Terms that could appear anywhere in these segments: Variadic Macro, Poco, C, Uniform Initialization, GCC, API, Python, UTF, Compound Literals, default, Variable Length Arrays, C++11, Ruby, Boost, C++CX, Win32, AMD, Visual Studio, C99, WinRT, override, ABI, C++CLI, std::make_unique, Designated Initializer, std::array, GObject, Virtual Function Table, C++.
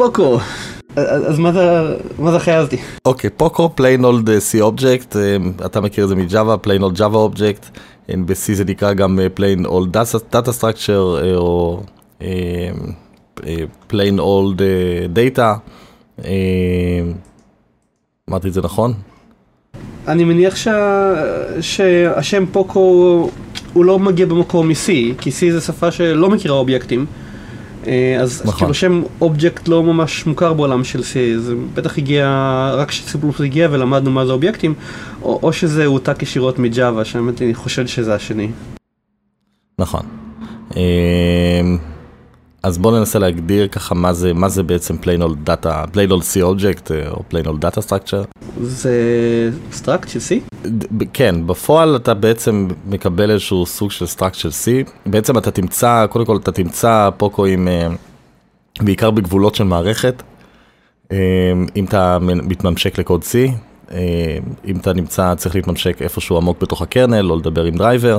פוקו. אז מה זה חייבתי? אוקיי, פוקו, plain old C object, אתה מכיר את זה מג'אווה, plain old Java object, ב-C זה נקרא גם plain old data structure, או plain old data, אמרתי את זה נכון? אני מניח שהשם פוקו הוא לא מגיע במקור מ-C, כי C זה שפה שלא מכירה אובייקטים, אז כאילו שם אובייקט לא ממש מוכר בעולם של C, זה בטח הגיע, רק ש-C++ הגיע ולמדנו מה זה אובייקטים, או שזה הוטה ישירות מג'אווה, שבאמת אני חושב שזה השני. נכון. אז בואו ננסה להגדיר ככה מה זה בעצם plain old data, plain old C object או plain old data structure. זה struct של C? כן, בפועל אתה בעצם מקבל איזשהו סוג של struct של C. בעצם אתה תמצא, קודם כל אתה תמצא פוקו עם, בעיקר בגבולות של מערכת, אם אתה מתממשק לקוד C, אם אתה נמצא, צריך להתממשק איפשהו עמוק בתוך הקרנל, או לדבר עם דרייבר.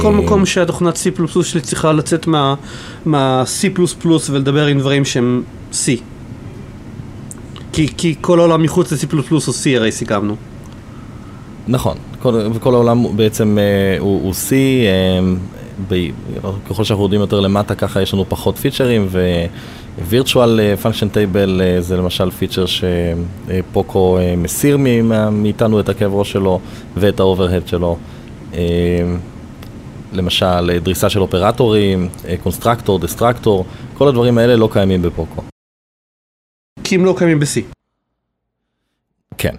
כל מקום שהתוכנת C++ שלי צריכה לצאת מה-C++ ולדבר עם דברים שהם C. כי כל העולם מחוץ ל-C++ או C, הרי סיכמנו. נכון, כל העולם בעצם הוא C, ככל שאנחנו יודעים יותר למטה, ככה יש לנו פחות פיצ'רים, ו-Virtual Function Table זה למשל פיצ'ר שפוקו מסיר מאיתנו את הכאב ראש שלו ואת ה-overhead שלו. למשל, דריסה של אופרטורים, קונסטרקטור, דסטרקטור, כל הדברים האלה לא קיימים בפוקו. כי הם לא קיימים ב-C. כן.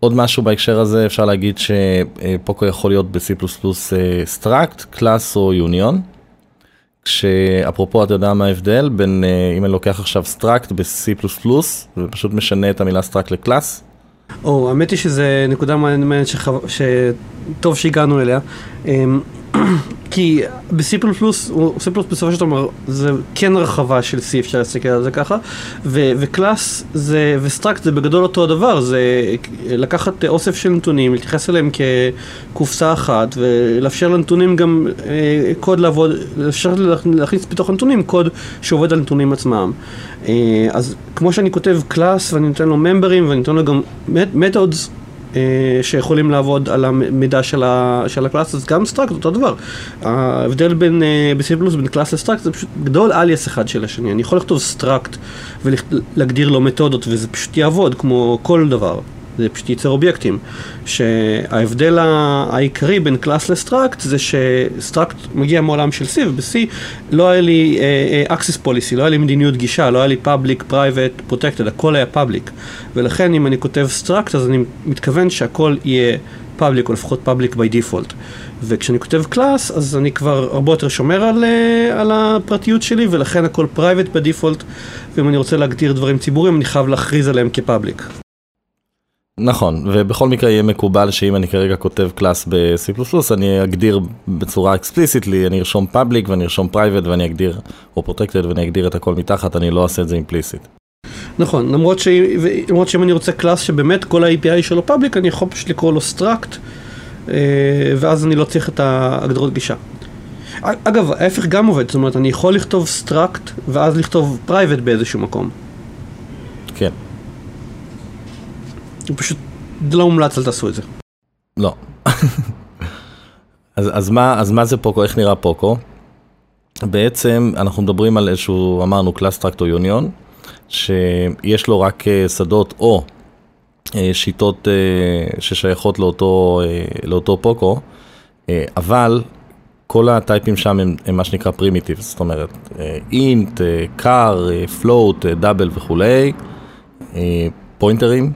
עוד משהו בהקשר הזה, אפשר להגיד שפוקו יכול להיות ב-C++ סטרקט, קלאס או יוניון, כשאפרופו אתה יודע מה ההבדל בין, אם אני לוקח עכשיו סטרקט ב-C++, ופשוט משנה את המילה סטרקט לקלאס, או, האמת היא שזה נקודה מעניינת שטוב שהגענו אליה, כי ב-C++, C++ בסופו של דבר, זה כן רחבה של C, אפשר להסתכל על זה ככה, וקלאס וסטרקט זה בגדול אותו הדבר, זה לקחת אוסף של נתונים, להתייחס אליהם כקופסה אחת, ולאפשר לנתונים גם קוד לעבוד, לאפשר להכניס בתוך הנתונים קוד שעובד על נתונים עצמם. אז כמו שאני כותב קלאס ואני נותן לו ממברים ואני נותן לו גם methods שיכולים לעבוד על המידע של הקלאס, אז גם סטרקט אותו דבר. ההבדל בין ב-C++ בין קלאס לסטרקט זה פשוט גדול אליאס אחד של השני. אני יכול לכתוב סטרקט ולהגדיר לו מתודות וזה פשוט יעבוד כמו כל דבר, זה פשוט ייצר אובייקטים. שההבדל העיקרי בין קלאס לסטרקט זה שסטרקט מגיע מעולם של C, וב-C לא היה לי access policy, לא היה לי מדיניות גישה, לא היה לי public, private, protected, הכל היה public. ולכן אם אני כותב סטרקט אז אני מתכוון שהכל יהיה public, או לפחות public by default. וכשאני כותב קלאס אז אני כבר הרבה יותר שומר על הפרטיות שלי, ולכן הכל private by default, ואם אני רוצה להגדיר דברים ציבוריים אני חייב להכריז עליהם כ-public. נכון, ובכל מקרה יהיה מקובל שאם אני כרגע כותב קלאס ב-C++, אני אגדיר בצורה explicitly, אני ארשום public ואני ארשום private ואני אגדיר, או protected ואני אגדיר את הכל מתחת, אני לא אעשה את זה implicit. נכון, למרות שאם אני רוצה קלאס שבאמת כל ה-API שלו public, אני יכול פשוט לקרוא לו struct, ואז אני לא צריך את ההגדרות גישה. אגב, ההפך גם עובד, זאת אומרת, אני יכול לכתוב struct ואז לכתוב private באיזשהו מקום. כן. הוא פשוט לא מומלץ על תעשו את זה. לא. אז מה זה פוקו? איך נראה פוקו? בעצם אנחנו מדברים על איזשהו, אמרנו, קלאס סטרקט או יוניון, שיש לו רק שדות או שיטות ששייכות לאותו פוקו, אבל כל הטייפים שם הם מה שנקרא פרימיטיב, זאת אומרת, אינט, קאר, פלוט, דאבל וכולי, פוינטרים,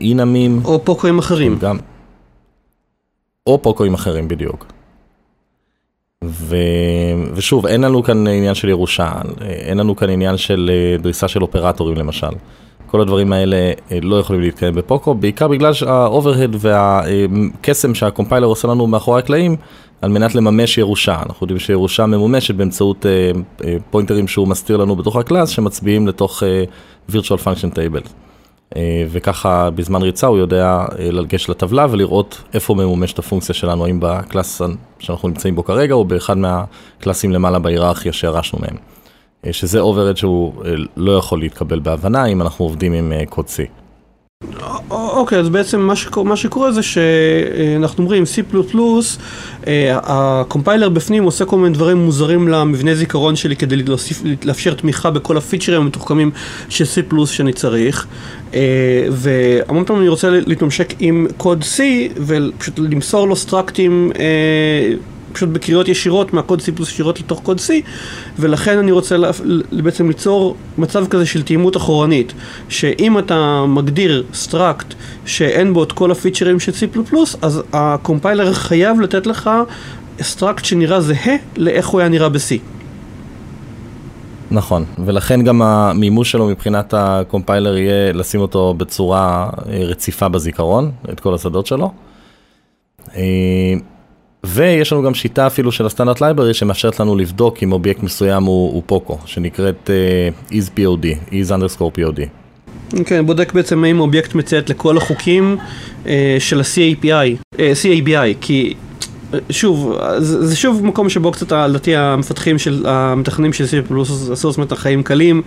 אינמים או פוקוים אחרים גם, או פוקוים אחרים בדיוק. ושוב, אין לנו כאן עניין של ירושה, אין לנו כאן עניין של דריסה של אופרטורים למשל. כל הדברים האלה לא יכולים להתקיים בפוקו, בעיקר בגלל שהאוברהד והקסם שהקומפיילר עושה לנו מאחורי הקלעים על מנת לממש ירושה. אנחנו יודעים שירושה ממומשת באמצעות פוינטרים שהוא מסתיר לנו בתוך הקלאס שמצביעים לתוך virtual function table. וככה בזמן ריצה הוא יודע לגשת לטבלה ולראות איפה ממומשת הפונקציה שלנו, האם בקלאס שאנחנו נמצאים בו כרגע או באחד מהקלאסים למעלה בהיררכיה שהרשנו מהם. שזה override שהוא לא יכול להתקבל בהבנה אם אנחנו עובדים עם קוד C. אוקיי, אז בעצם מה שקורה זה שאנחנו אומרים C++, הקומפיילר בפנים עושה כל מיני דברים מוזרים למבנה זיכרון שלי כדי לאפשר תמיכה בכל הפיצ'רים המתוחכמים של C++ שאני צריך, והמון פעמים אני רוצה להתממשק עם קוד C ופשוט למסור לו סטרקטים פשוט בקריאות ישירות מהקוד C+ ישירות לתוך קוד C, ולכן אני רוצה בעצם ליצור מצב כזה של תאימות אחורנית, שאם אתה מגדיר סטרקט שאין בו את כל הפיצ'רים של C++, אז הקומפיילר חייב לתת לך סטרקט שנראה זהה לאיך הוא היה נראה ב-C. נכון, ולכן גם המימוש שלו מבחינת הקומפיילר יהיה לשים אותו בצורה רציפה בזיכרון, את כל השדות שלו. ויש לנו גם שיטה אפילו של הסטנדרט לייברי שמאפשרת לנו לבדוק אם אובייקט מסוים הוא פוקו, שנקראת is_pod. כן, בודק בעצם האם אובייקט מציית לכל החוקים של ה-CABI, כי שוב, זה שוב מקום שבו קצת לדעתי המפתחים של המתכנים של C++ עשו זאת החיים קלים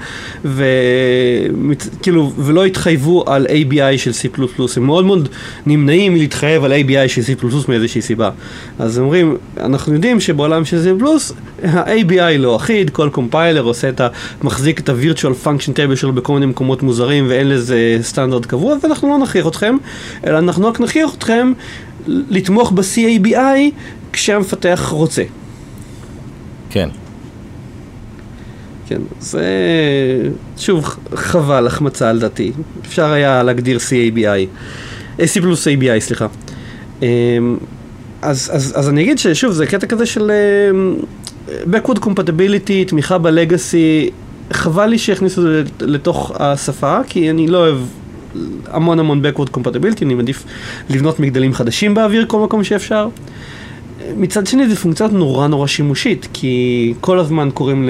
וכאילו, ולא התחייבו על ABI של C++, הם מאוד מאוד נמנעים להתחייב על ABI של C++ מאיזושהי סיבה. אז הם אומרים, אנחנו יודעים שבעולם של C++ ה-ABI לא אחיד, כל קומפיילר עושה מחזיק את ה-Virtual Function Table שלו בכל מיני מקומות מוזרים ואין לזה סטנדרט קבוע, ואנחנו לא נכריח אתכם, אלא אנחנו רק נכריח אתכם לתמוך ב-CABI כשהמפתח רוצה. כן. כן, זה שוב חבל, החמצה על דעתי. אפשר היה להגדיר C++ABI, סליחה. אז אני אגיד ששוב, זה קטע כזה של backward compatibility, תמיכה ב-legacy. חבל לי שהכניסו את זה לתוך השפה, כי אני לא אוהב המון המון backward compatibility, אני מעדיף לבנות מגדלים חדשים באוויר כל מקום שאפשר. מצד שני, זו פונקציית נורא שימושית, כי כל הזמן קוראים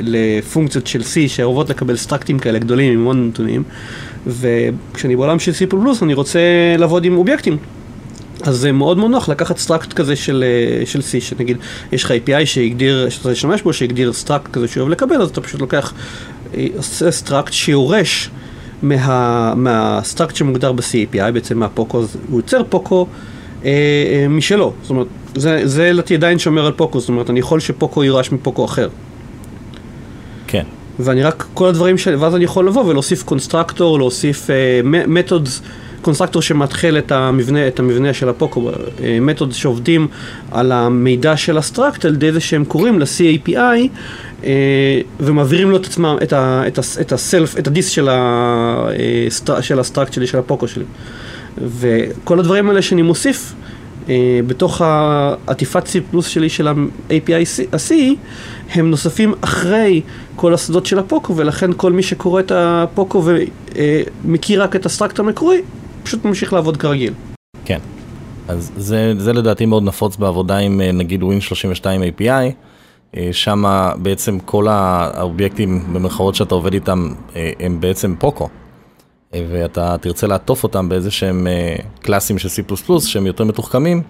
לפונקציות של C שאוהבות לקבל סטרקטים כאלה גדולים עם המון נתונים, וכשאני בעולם של C++ אני רוצה לעבוד עם אובייקטים. אז זה מאוד נוח לקחת סטרקט כזה של C, שנגיד יש לך API שאתה לשמש בו, שהגדיר סטרקט כזה שאוהב לקבל, אז אתה פשוט לוקח סטרקט שיורש מהסטרקט שמוגדר ב-CAPI, בעצם מהפוקו, הוא יוצר פוקו משלו. זאת אומרת, זה עדיין שומר על פוקו, זאת אומרת, אני יכול שפוקו יירש מפוקו אחר. כן. ואני רק, כל הדברים של, ואז אני יכול לבוא ולהוסיף קונסטרקטור, להוסיף methods, קונסטרקטור שמתחיל את המבנה של הפוקו, methods שעובדים על המידע של הסטרקט, על ידי זה שהם קוראים ל-CAPI, ומעבירים לו את עצמם, את הדיס של הסטרקט שלי, של הפוקו שלי. וכל הדברים האלה שאני מוסיף בתוך העטיפת C+ שלי של ה-API C, הם נוספים אחרי כל השדות של הפוקו, ולכן כל מי שקורא את הפוקו ומכיר רק את הסטרקט המקורי, פשוט ממשיך לעבוד כרגיל. כן. אז זה לדעתי מאוד נפוץ בעבודה עם נגיד Win32 API, שם בעצם כל האובייקטים במרכאות שאתה עובד איתם הם בעצם פוקו, ואתה תרצה לעטוף אותם באיזה שהם קלאסים של C++ שהם יותר מתוחכמים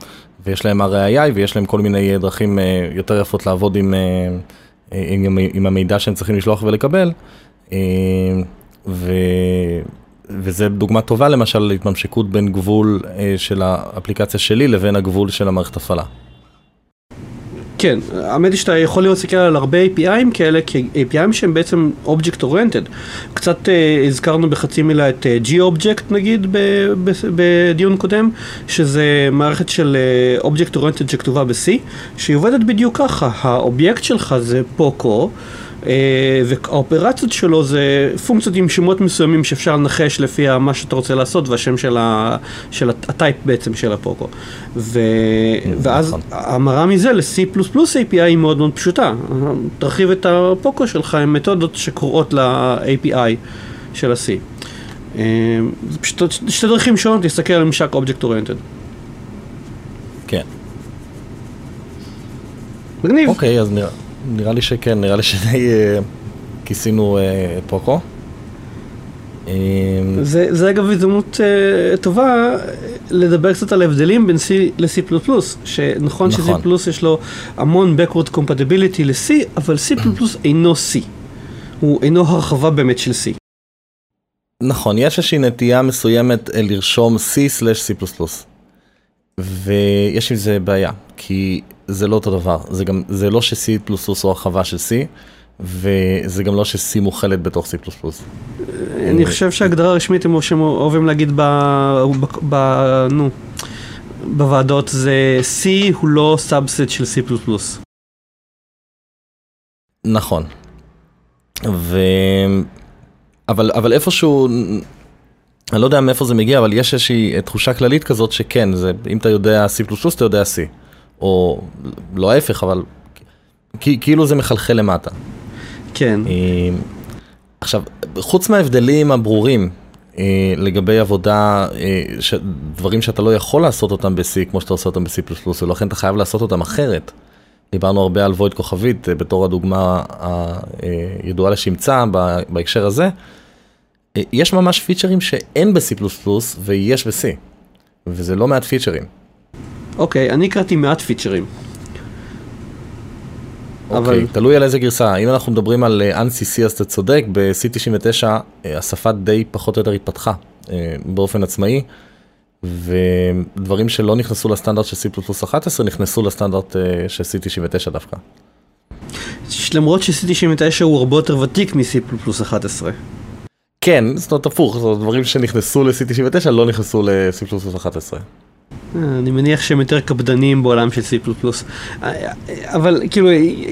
ויש להם RAI ויש להם כל מיני דרכים יותר יפות לעבוד עם המידע שהם צריכים לשלוח ולקבל, וזה דוגמה טובה למשל להתממשקות בין גבול של האפליקציה שלי לבין הגבול של המערכת הפעלה. כן, האמת היא שאתה יכול להסתכל על הרבה API'ים כאלה, כי API'ים שהם בעצם object oriented. קצת הזכרנו בחצי מילה את G-Object נגיד בדיון קודם, שזה מערכת של object oriented שכתובה ב-C, שהיא עובדת בדיוק ככה, האובייקט שלך זה פוקו, והאופרציות שלו זה פונקציות עם שמות מסוימים שאפשר לנחש לפי מה שאתה רוצה לעשות והשם של הטייפ בעצם של הפוקו. ואז המראה מזה ל-C++ API היא מאוד מאוד פשוטה. תרחיב את הפוקו שלך עם מתודות שקוראות ל-API של ה-C. זה פשוט שתי דרכים שונות להסתכל על ממשק Object Oriented. כן. מגניב. אוקיי, אז נראה לי שכיסינו את פוקו. זה אגב הזדמנות טובה לדבר קצת על ההבדלים בין C ל-C++, שנכון ש-C++ יש לו המון backward compatibility ל-C, אבל C++ אינו C, הוא אינו הרחבה באמת של C. נכון, יש איזושהי נטייה מסוימת לרשום C/C++, ויש עם זה בעיה, כי זה לא אותו דבר, זה לא ש-C++ הוא הרחבה של C, וזה גם לא ש-C מוכלת בתוך C++. אני חושב שההגדרה הרשמית, כמו שאוהבים להגיד בוועדות, זה C הוא לא סאבסט של C++. נכון. אבל איפשהו, אני לא יודע מאיפה זה מגיע, אבל יש איזושהי תחושה כללית כזאת שכן, אם אתה יודע C++, אתה יודע C. או לא ההפך, אבל כאילו זה מחלחל למטה. כן. עכשיו, חוץ מההבדלים הברורים לגבי עבודה, דברים שאתה לא יכול לעשות אותם ב-C, כמו שאתה עושה אותם ב-C++, ולכן אתה חייב לעשות אותם אחרת. דיברנו הרבה על וויד כוכבית, בתור הדוגמה הידועה לשמצה בהקשר הזה. יש ממש פיצ'רים שאין ב-C++ ויש ב-C, וזה לא מעט פיצ'רים. אוקיי, אני קראתי מעט פיצ'רים. אוקיי, תלוי על איזה גרסה. אם אנחנו מדברים על ANSI-C, אז אתה צודק, ב-C99 השפה די פחות או יותר התפתחה באופן עצמאי, ודברים שלא נכנסו לסטנדרט של C++11 נכנסו לסטנדרט של C99 דווקא. למרות ש-C99 הוא הרבה יותר ותיק מ-C++11. כן, זאת אומרת הפוך, דברים שנכנסו ל-C99 לא נכנסו ל-C++11. אני מניח שהם יותר קפדנים בעולם של C++. אבל כאילו,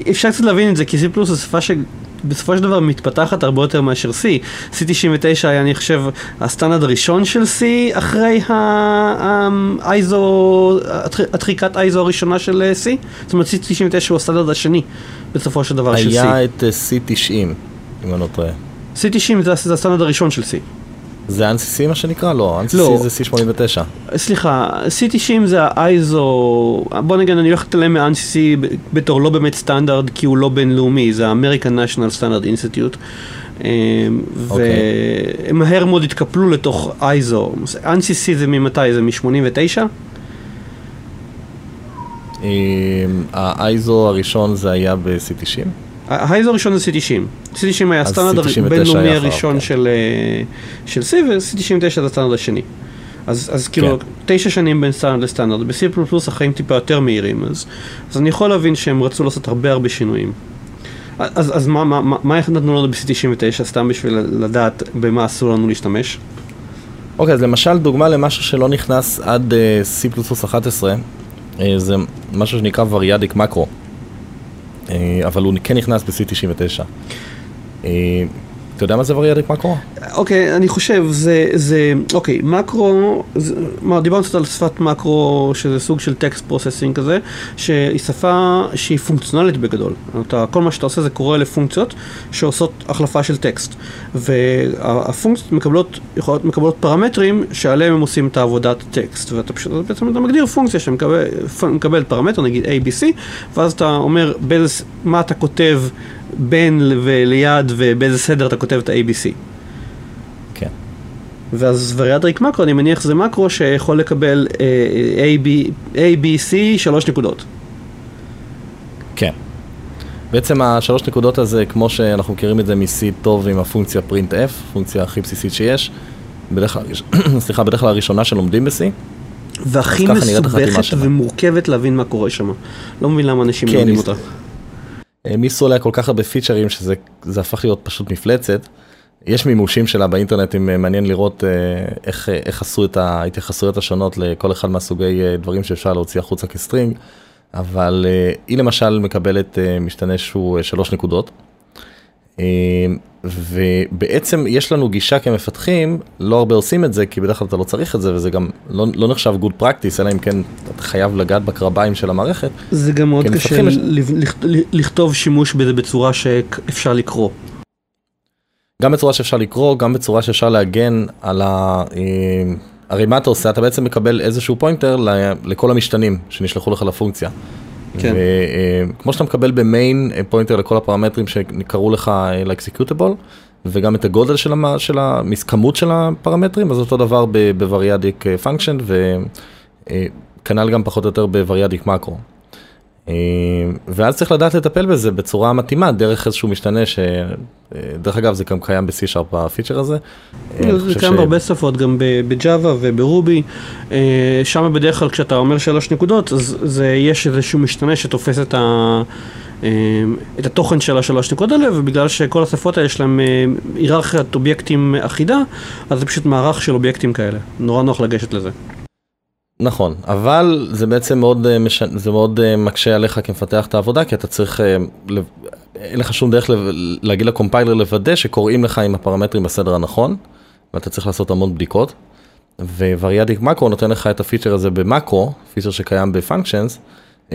אפשר קצת להבין את זה, כי C++ זו שפה שבסופו של דבר מתפתחת הרבה יותר מאשר C. C99 היה, אני חושב, הסטנדרט הראשון של C, אחרי הדחיקת ISO הראשונה של C. זאת אומרת, C99 הוא הסטנדרט השני, בסופו של דבר של C. היה את C90, אם אני לא טועה. C90 זה הסטנדרט הראשון של C. זה ANSI-C מה שנקרא? לא, ANSI-C זה C89. סליחה, C90 זה ה-ISO, בוא נגיד, אני הולכת להם מה-ANSI-C בתור לא באמת סטנדרד, כי הוא לא בינלאומי, זה American National Standard Institute, ומהר מאוד התקפלו לתוך ISO. ANSI-C זה ממתי? זה מ-89? ה-ISO הראשון זה היה ב-C90? ה-ISO הראשון זה C90. C90 היה הסטנדרט הבינלאומי הראשון של C, ו-C99 זה הסטנדרט השני. אז כאילו, 9 שנים בין סטנדרט לסטנדרט. ב-C++ החיים טיפה יותר מהירים, אז אני יכול להבין שהם רצו לעשות הרבה שינויים. אז מה נתנו לנו ב-C99, סתם בשביל לדעת במה אסור לנו להשתמש? אוקיי, אז למשל, דוגמה למשהו שלא נכנס עד C++11, זה משהו שנקרא Variadic Macro. אבל הוא כן נכנס ב-C99. אתה יודע מה זה וריאדיק מקרו? אוקיי, אני חושב, אוקיי, מקרו, דיברנו קצת על שפת מקרו, שזה סוג של טקסט פרוססינג כזה, שהיא שפה שהיא פונקציונלית בגדול. כל מה שאתה עושה זה קורא לפונקציות שעושות החלפה של טקסט. והפונקציות מקבלות פרמטרים שעליהם הם עושים את העבודת טקסט. ואתה פשוט בעצם מגדיר פונקציה שמקבלת פרמטר, נגיד ABC, ואז אתה אומר מה אתה כותב בין וליד ובאיזה סדר אתה כותב את ה-ABC. כן. ואז וריאדיק מקרו, אני מניח זה מקרו שיכול לקבל ABC 3 נקודות. כן. בעצם ה-3 נקודות הזה, כמו שאנחנו מכירים את זה מ-C טוב עם הפונקציה printf, פונקציה הכי בסיסית שיש, בדרך כלל הראשונה שלומדים ב-C. והכי מסובכת ומורכבת להבין מה קורה שם. לא מבין למה אנשים לומדים אותה. מיסו עליה כל כך הרבה פיצ'רים, שזה הפך להיות פשוט מפלצת. יש מימושים שלה באינטרנט, אם מעניין לראות איך עשו את ההתייחסויות השונות לכל אחד מהסוגי דברים שאפשר להוציא החוצה כסטרינג, אבל היא למשל מקבלת משתנה שהוא 3 נקודות, ובעצם יש לנו גישה כמפתחים, לא הרבה עושים את זה, כי בדרך כלל אתה לא צריך את זה, וזה גם לא נחשב good practice, אלא אם כן אתה חייב לגעת בקרביים של המערכת. זה גם מאוד קשה לכתוב שימוש בזה בצורה שאפשר לקרוא. גם בצורה שאפשר לקרוא, גם בצורה שאפשר להגן על הרי מה אתה עושה, אתה בעצם מקבל איזשהו פוינטר לכל המשתנים שנשלחו לך לפונקציה. וכמו שאתה מקבל במיין פוינטר לכל הפרמטרים שקראו לך ל-executable, וגם את הגודל של המסכמות של הפרמטרים, אז אותו דבר בווריאדיק פונקשן, וכנ"ל גם פחות או יותר בווריאדיק מקרו. ואז צריך לדעת לטפל בזה בצורה מתאימה, דרך איזשהו משתנה ש... דרך אגב, זה גם קיים ב-C# בפיצ'ר הזה. זה קיים בהרבה שפות, גם בג'אבה וברובי. שם בדרך כלל כשאתה אומר 3 נקודות, אז יש איזשהו משתנה שתופס את התוכן של 3 נקודות האלה, ובגלל שכל השפות האלה יש להם היררכיית אובייקטים אחידה, אז זה פשוט מערך של אובייקטים כאלה. נורא נוח לגשת לזה. נכון, אבל זה בעצם מאוד מקשה עליך כמפתח את העבודה, כי אתה צריך, אין לך שום דרך להגיד לקומפיילר לוודא שקוראים לך עם הפרמטרים בסדר הנכון, ואתה צריך לעשות המון בדיקות, ווריאדיק מקרו נותן לך את הפיצ'ר הזה במקרו, פיצ'ר שקיים בפונקשנס,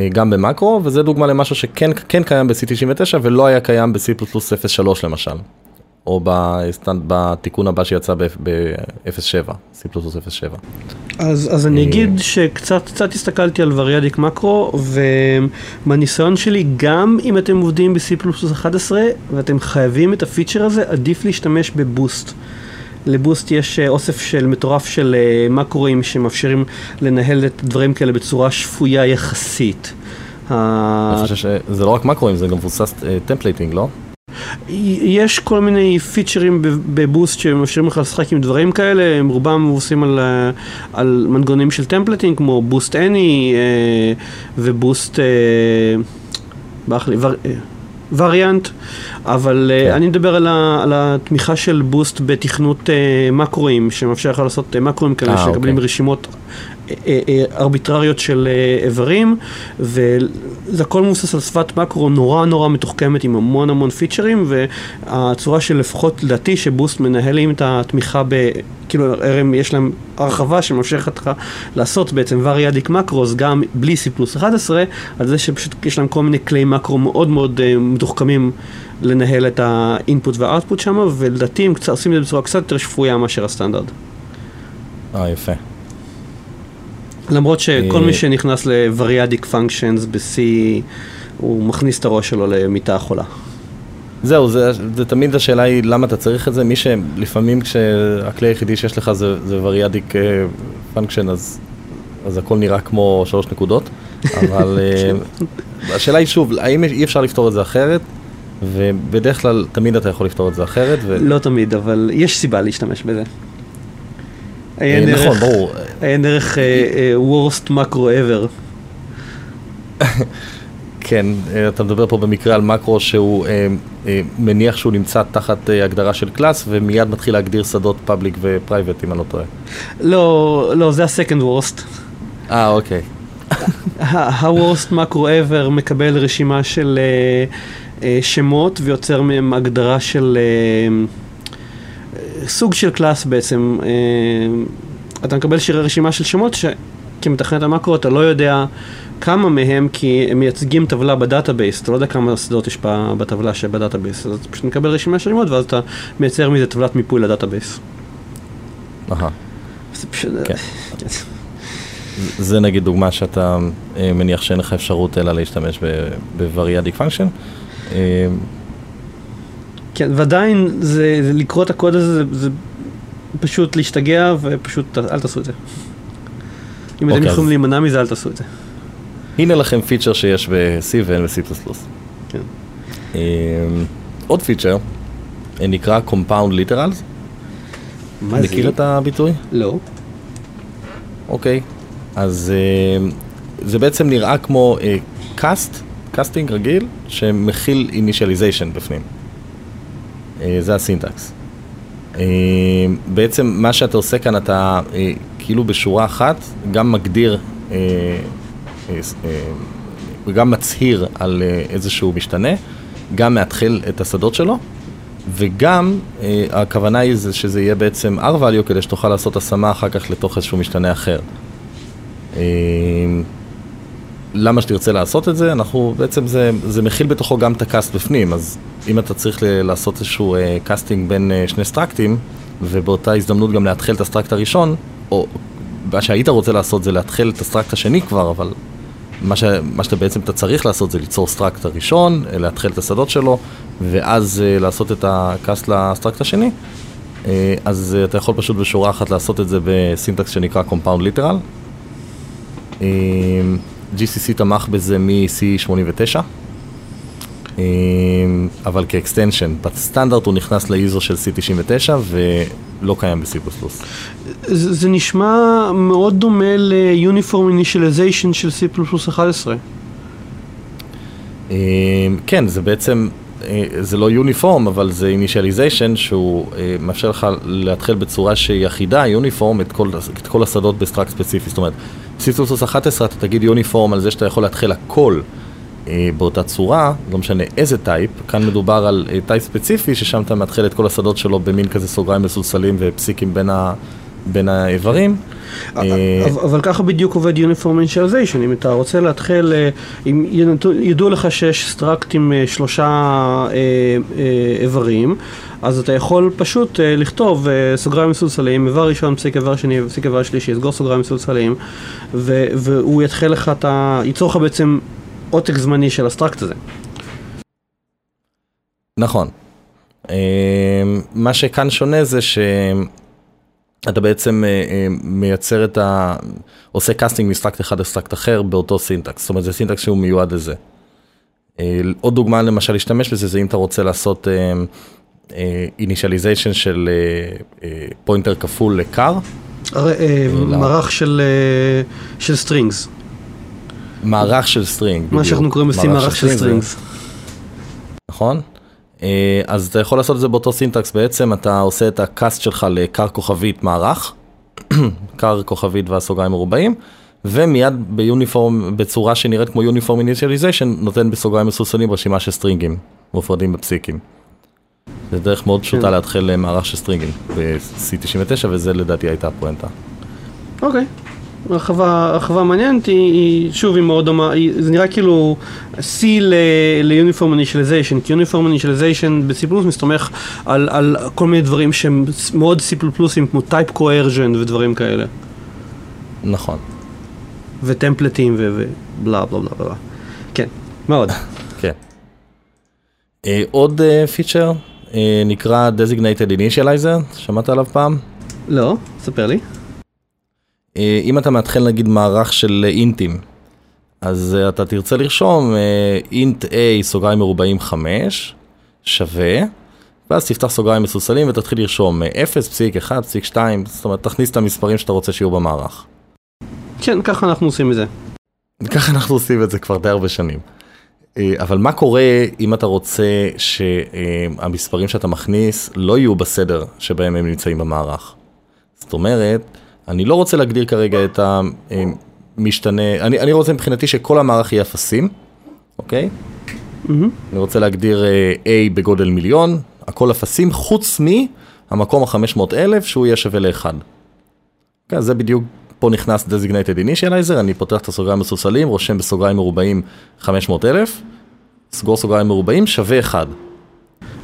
גם במקרו, וזה דוגמה למשהו שכן קיים ב-C99 ולא היה קיים ב-C++03 למשל, או בתיקון הבא שיצא ב-07, C++07. אז אני אגיד שקצת הסתכלתי על וריאדיק מקרו, ומהניסיון שלי, גם אם אתם עובדים ב-C++11, ואתם חייבים את הפיצ'ר הזה, עדיף להשתמש בבוסט. לבוסט יש אוסף של מטורף של מקרואים שמאפשרים לנהל את דברים כאלה בצורה שפויה יחסית. זה לא רק מקרואים, זה גם מבוסס טמפלייטינג, לא? יש כל מיני פיצ'רים בבוסט שמאפשרים לך לשחק עם דברים כאלה, הם רובם מבוססים על מנגנונים של טמפלטינג כמו בוסט any ובוסט וריאנט, אבל אני מדבר על התמיכה של בוסט בתכנות מקרואים, שמאפשר לך לעשות מקרואים כאלה שקבלים רשימות ארביטרריות של איברים, וזה הכל מוסס על שפת מקרו נורא נורא מתוחכמת עם המון המון פיצ'רים, והצורה של לפחות לדעתי שבוסט מנהלים את התמיכה כאילו יש להם הרחבה שמאפשרת לך לעשות בעצם וריאדיק מקרוס גם בלי C++11, על זה שפשוט יש להם כל מיני כלי מקרו מאוד מאוד מתוחכמים לנהל את האינפוט והאוטפוט שם, ולדעתי הם עושים את זה בצורה קצת יותר שפויה מאשר הסטנדרט. יפה. למרות שכל מי שנכנס ל-Variadic Functions ב-C, הוא מכניס את הראש שלו למיטה החולה. זהו, זה תמיד השאלה היא למה אתה צריך את זה. מי שלפעמים כשהכלי היחידי שיש לך זה Variadic Function, אז הכל נראה כמו 3 נקודות. אבל השאלה היא שוב, האם אי אפשר לפתור את זה אחרת? ובדרך כלל תמיד אתה יכול לפתור את זה אחרת. לא תמיד, אבל יש סיבה להשתמש בזה. נכון, ברור. אין דרך worst macro ever. כן, אתה מדבר פה במקרה על מקרו שהוא מניח שהוא נמצא תחת הגדרה של קלאס, ומיד מתחיל להגדיר שדות פאבליק ופרייבט, אם אני לא טועה. לא, זה ה-second worst. אוקיי. ה-worst macro ever מקבל רשימה של שמות, ויוצר מהם הגדרה של... סוג של קלאס בעצם, אתה מקבל רשימה של שמות שכמתכנת המקרו אתה לא יודע כמה מהם, כי הם מייצגים טבלה בדאטאבייס, אתה לא יודע כמה שדות יש בטבלה שבדאטאבייס, אז אתה פשוט מקבל רשימה של שמות ואז אתה מייצר מזה טבלת מיפוי לדאטאבייס. זה נגיד דוגמה שאתה מניח שאין לך אפשרות אלא להשתמש בווריאדיק פונקשן. כן, ועדיין לקרוא את הקוד הזה זה פשוט להשתגע, ופשוט אל תעשו את זה. אם אתם יכולים להימנע מזה, אל תעשו את זה. הנה לכם פיצ'ר שיש ב-C ואין ב-C++. כן. עוד פיצ'ר נקרא Compound Literals. מה זה? מכיר את הביטוי? לא. אוקיי, אז זה בעצם נראה כמו casting רגיל, שמכיל initialization בפנים. זה הסינטקס. בעצם מה שאתה עושה כאן, אתה כאילו בשורה אחת, גם מגדיר, גם מצהיר על איזשהו משתנה, גם מתחיל את השדות שלו, וגם הכוונה היא שזה יהיה בעצם R-value, כדי שתוכל לעשות השמה אחר כך לתוך איזשהו משתנה אחר. למה שתרצה לעשות את זה? אנחנו, בעצם זה מכיל בתוכו גם את הקאסט בפנים, אז אם אתה צריך לעשות איזשהו קאסטינג בין שני סטרקטים, ובאותה הזדמנות גם להתחיל את הסטרקט הראשון, או מה שהיית רוצה לעשות זה להתחיל את הסטרקט השני כבר, אבל מה שאתה בעצם אתה צריך לעשות זה ליצור סטרקט הראשון, להתחיל את השדות שלו, ואז לעשות את הקאסט לסטרקט השני. אז אתה יכול פשוט בשורה אחת לעשות את זה בסינטקס שנקרא Compound Literal. GCC תמך בזה מ-C89, אבל כאקסטנשן, בסטנדרט הוא נכנס ליוזר של C99 ולא קיים ב-C++. זה נשמע מאוד דומה ל-Uniform Initialization של C++11. כן, זה בעצם, זה לא Uniform, אבל זה Initialization שהוא מאפשר לך להתחיל בצורה שהיא אחידה, Uniform, את כל השדות בסטרקט ספציפי. זאת אומרת, C++11 אתה תגיד Uniform על זה שאתה יכול להתחיל הכל באותה צורה, לא משנה איזה טייפ, כאן מדובר על טייפ ספציפי, ששם אתה מתחיל את כל השדות שלו במין כזה סוגריים מסולסלים ופסיקים בין האיברים. אבל ככה בדיוק עובד Uniform Initialization, אם אתה רוצה להתחיל, אם ידעו לך שיש סטרקט עם 3 איברים, אז אתה יכול פשוט לכתוב סוגריים מסולסלים, איבר ראשון, פסיק איבר שני, פסיק איבר שלישי, סגור סוגריים מסולסלים, והוא יתחיל לך, ייצור לך בעצם עותק זמני של הסטרקט הזה. נכון. מה שכאן שונה זה שאתה בעצם מייצר את עושה קאסטינג מסטרקט אחד לסטרקט אחר באותו סינטקס. זאת אומרת, זה סינטקס שהוא מיועד לזה. עוד דוגמה למשל להשתמש בזה, זה אם אתה רוצה לעשות אינישליזיישן של פוינטר כפול לקר. מערך של סטרינגס. מערך של סטרינג. מה שאנחנו קוראים בסי מערך של סטרינג. נכון? אז אתה יכול לעשות את זה באותו סינטקס בעצם, אתה עושה את הקאסט שלך לקר כוכבית מערך, קר כוכבית והסוגריים מרובעים, ומיד ביוניפורם, בצורה שנראית כמו Uniform Initialization, נותן בסוגריים מסוסנים רשימה של סטרינגים, מופרדים בפסיקים. זה דרך מאוד פשוטה להתחיל מערך של סטרינגים ב-C99, וזה לדעתי הייתה הפואנטה. אוקיי. הרחבה מעניינת היא, שוב, היא מאוד דומה, זה נראה כאילו C ל-Uniform Initialization, כי Uniform Initialization ב-C++ מסתמך על כל מיני דברים שהם מאוד C++ים, כמו Type Coercion ודברים כאלה. נכון. וטמפלטים ובלה בלה בלה בלה. כן, מאוד. כן. עוד פיצ'ר נקרא Designated Initializer, שמעת עליו פעם? לא, ספר לי. אם אתה מתחיל נגיד מערך של אינטים, אז אתה תרצה לרשום אינט A סוגריים מרובעים 5 שווה, ואז תפתח סוגריים מסוסלים ותתחיל לרשום 0.1.2, זאת אומרת תכניס את המספרים שאתה רוצה שיהיו במערך. כן, ככה אנחנו עושים את זה. ככה אנחנו עושים את זה כבר די הרבה שנים. אבל מה קורה אם אתה רוצה שהמספרים שאתה מכניס לא יהיו בסדר שבהם הם נמצאים במערך? זאת אומרת, אני לא רוצה להגדיר כרגע את המשתנה, אני רוצה מבחינתי שכל המערך יהיה אפסים, אוקיי? אני רוצה להגדיר A בגודל מיליון, הכל אפסים, חוץ מהמקום ה-500,000 שהוא יהיה שווה לאחד. אז זה בדיוק, פה נכנס Designated Initializer, אני פותח את הסוגריים מסוסלים, רושם בסוגריים מרובעים 500,000, סגור סוגריים מרובעים שווה אחד.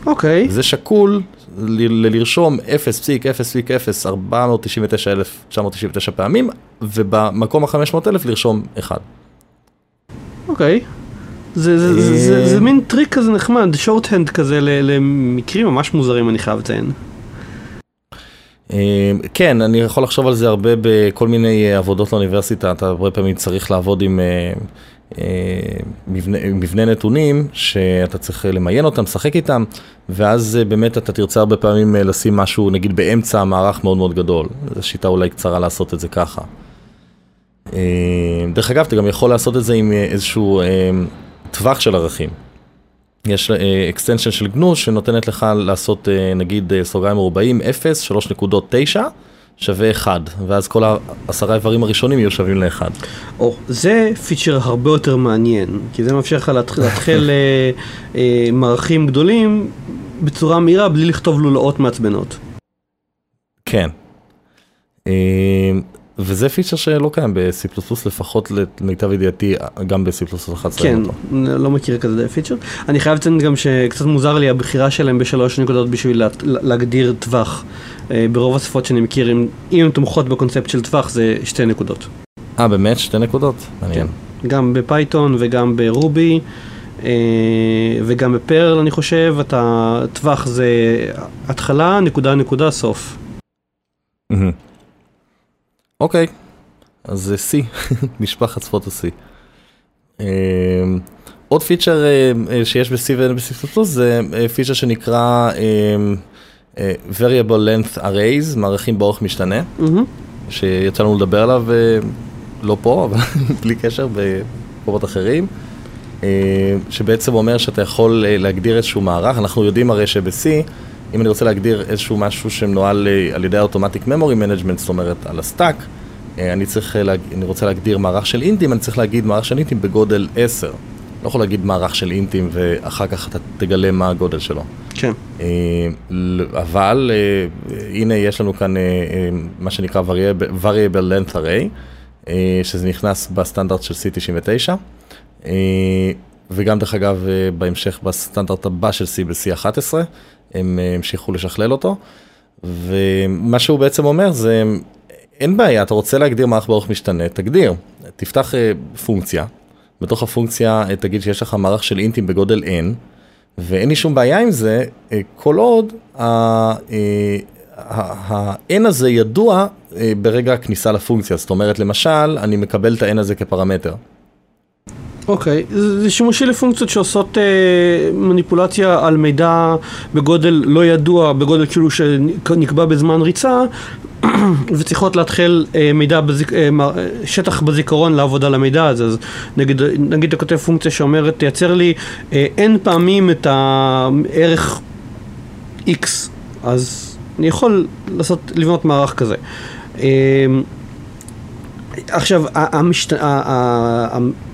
אוקיי. זה שקול לרשום 0.0.0499999 פעמים, ובמקום ה-500,000 לרשום 1. אוקיי. זה מין טריק כזה נחמד, שורט-הנד כזה למקרים ממש מוזרים, אני חייב לציין. כן, אני יכול לחשוב על זה הרבה בכל מיני עבודות לאוניברסיטה, אתה הרבה פעמים צריך לעבוד עם מבנה נתונים שאתה צריך למיין אותם, לשחק איתם, ואז באמת אתה תרצה הרבה פעמים לשים משהו, נגיד באמצע המערך מאוד מאוד גדול. זו שיטה אולי קצרה לעשות את זה ככה. דרך אגב, אתה גם יכול לעשות את זה עם איזשהו טווח של ערכים. יש אקסטנשן של גנו שנותנת לך לעשות נגיד סוגריים מרובעים 0, 3.9 שווה 1, ואז כל 10 האיברים הראשונים יהיו שווים ל1. זה פיצ'ר הרבה יותר מעניין, כי זה מאפשר לך להתחיל מערכים גדולים בצורה מהירה, בלי לכתוב לולאות מעצבנות. כן. וזה פיצ'ר שלא קיים ב-C++, לפחות למיטב ידיעתי, גם ב-C++11. כן, לא מכיר כזה פיצ'ר. אני חייב לציין גם שקצת מוזר לי הבחירה שלהם בשלוש נקודות בשביל להגדיר טווח. ברוב השפות שאני מכיר, אם הן תומכות בקונספט של טווח, זה 2 נקודות. באמת? 2 נקודות? מעניין. כן. גם בפייתון וגם ברובי וגם בפרל אני חושב, אתה טווח זה התחלה, נקודה, נקודה, סוף. אוקיי, אז זה C, משפחת שפות ה-C. עוד פיצ'ר שיש ב-C וב-C++ זה פיצ'ר שנקרא Variable Length Arrays, מערכים באורך משתנה, שיצא לנו לדבר עליו, לא פה, אבל בלי קשר, בפרובות אחרים, שבעצם אומר שאתה יכול להגדיר איזשהו מערך. אנחנו יודעים הרי שב-C, אם אני רוצה להגדיר איזשהו משהו שמנוהל על ידי Automatic Memory Management, זאת אומרת על הסטאק, אני רוצה להגדיר מערך של אינטים, אני צריך להגיד מערך של אינטים בגודל 10. לא יכול להגיד מערך של אינטים ואחר כך אתה תגלה מה הגודל שלו. כן. אבל הנה יש לנו כאן מה שנקרא Variable Length Array, שזה נכנס בסטנדרט של C99, וגם דרך אגב בהמשך בסטנדרט הבא של C ב-C11, הם המשיכו לשכלל אותו, ומה שהוא בעצם אומר זה, אין בעיה, אתה רוצה להגדיר מערך באורך משתנה, תגדיר, תפתח פונקציה, בתוך הפונקציה תגיד שיש לך מערך של אינטים בגודל N, ואין לי שום בעיה עם זה, כל עוד ה-N הזה ידוע ברגע הכניסה לפונקציה, זאת אומרת למשל, אני מקבל את ה-N הזה כפרמטר. אוקיי, זה שימושי לפונקציות שעושות מניפולציה על מידע בגודל לא ידוע, בגודל כאילו שנקבע בזמן ריצה, וצריכות להתחיל מידע, שטח בזיכרון לעבודה למידע הזה. אז נגיד אתה כותב פונקציה שאומרת, תייצר לי אין פעמים את הערך X, אז אני יכול לבנות מערך כזה. עכשיו,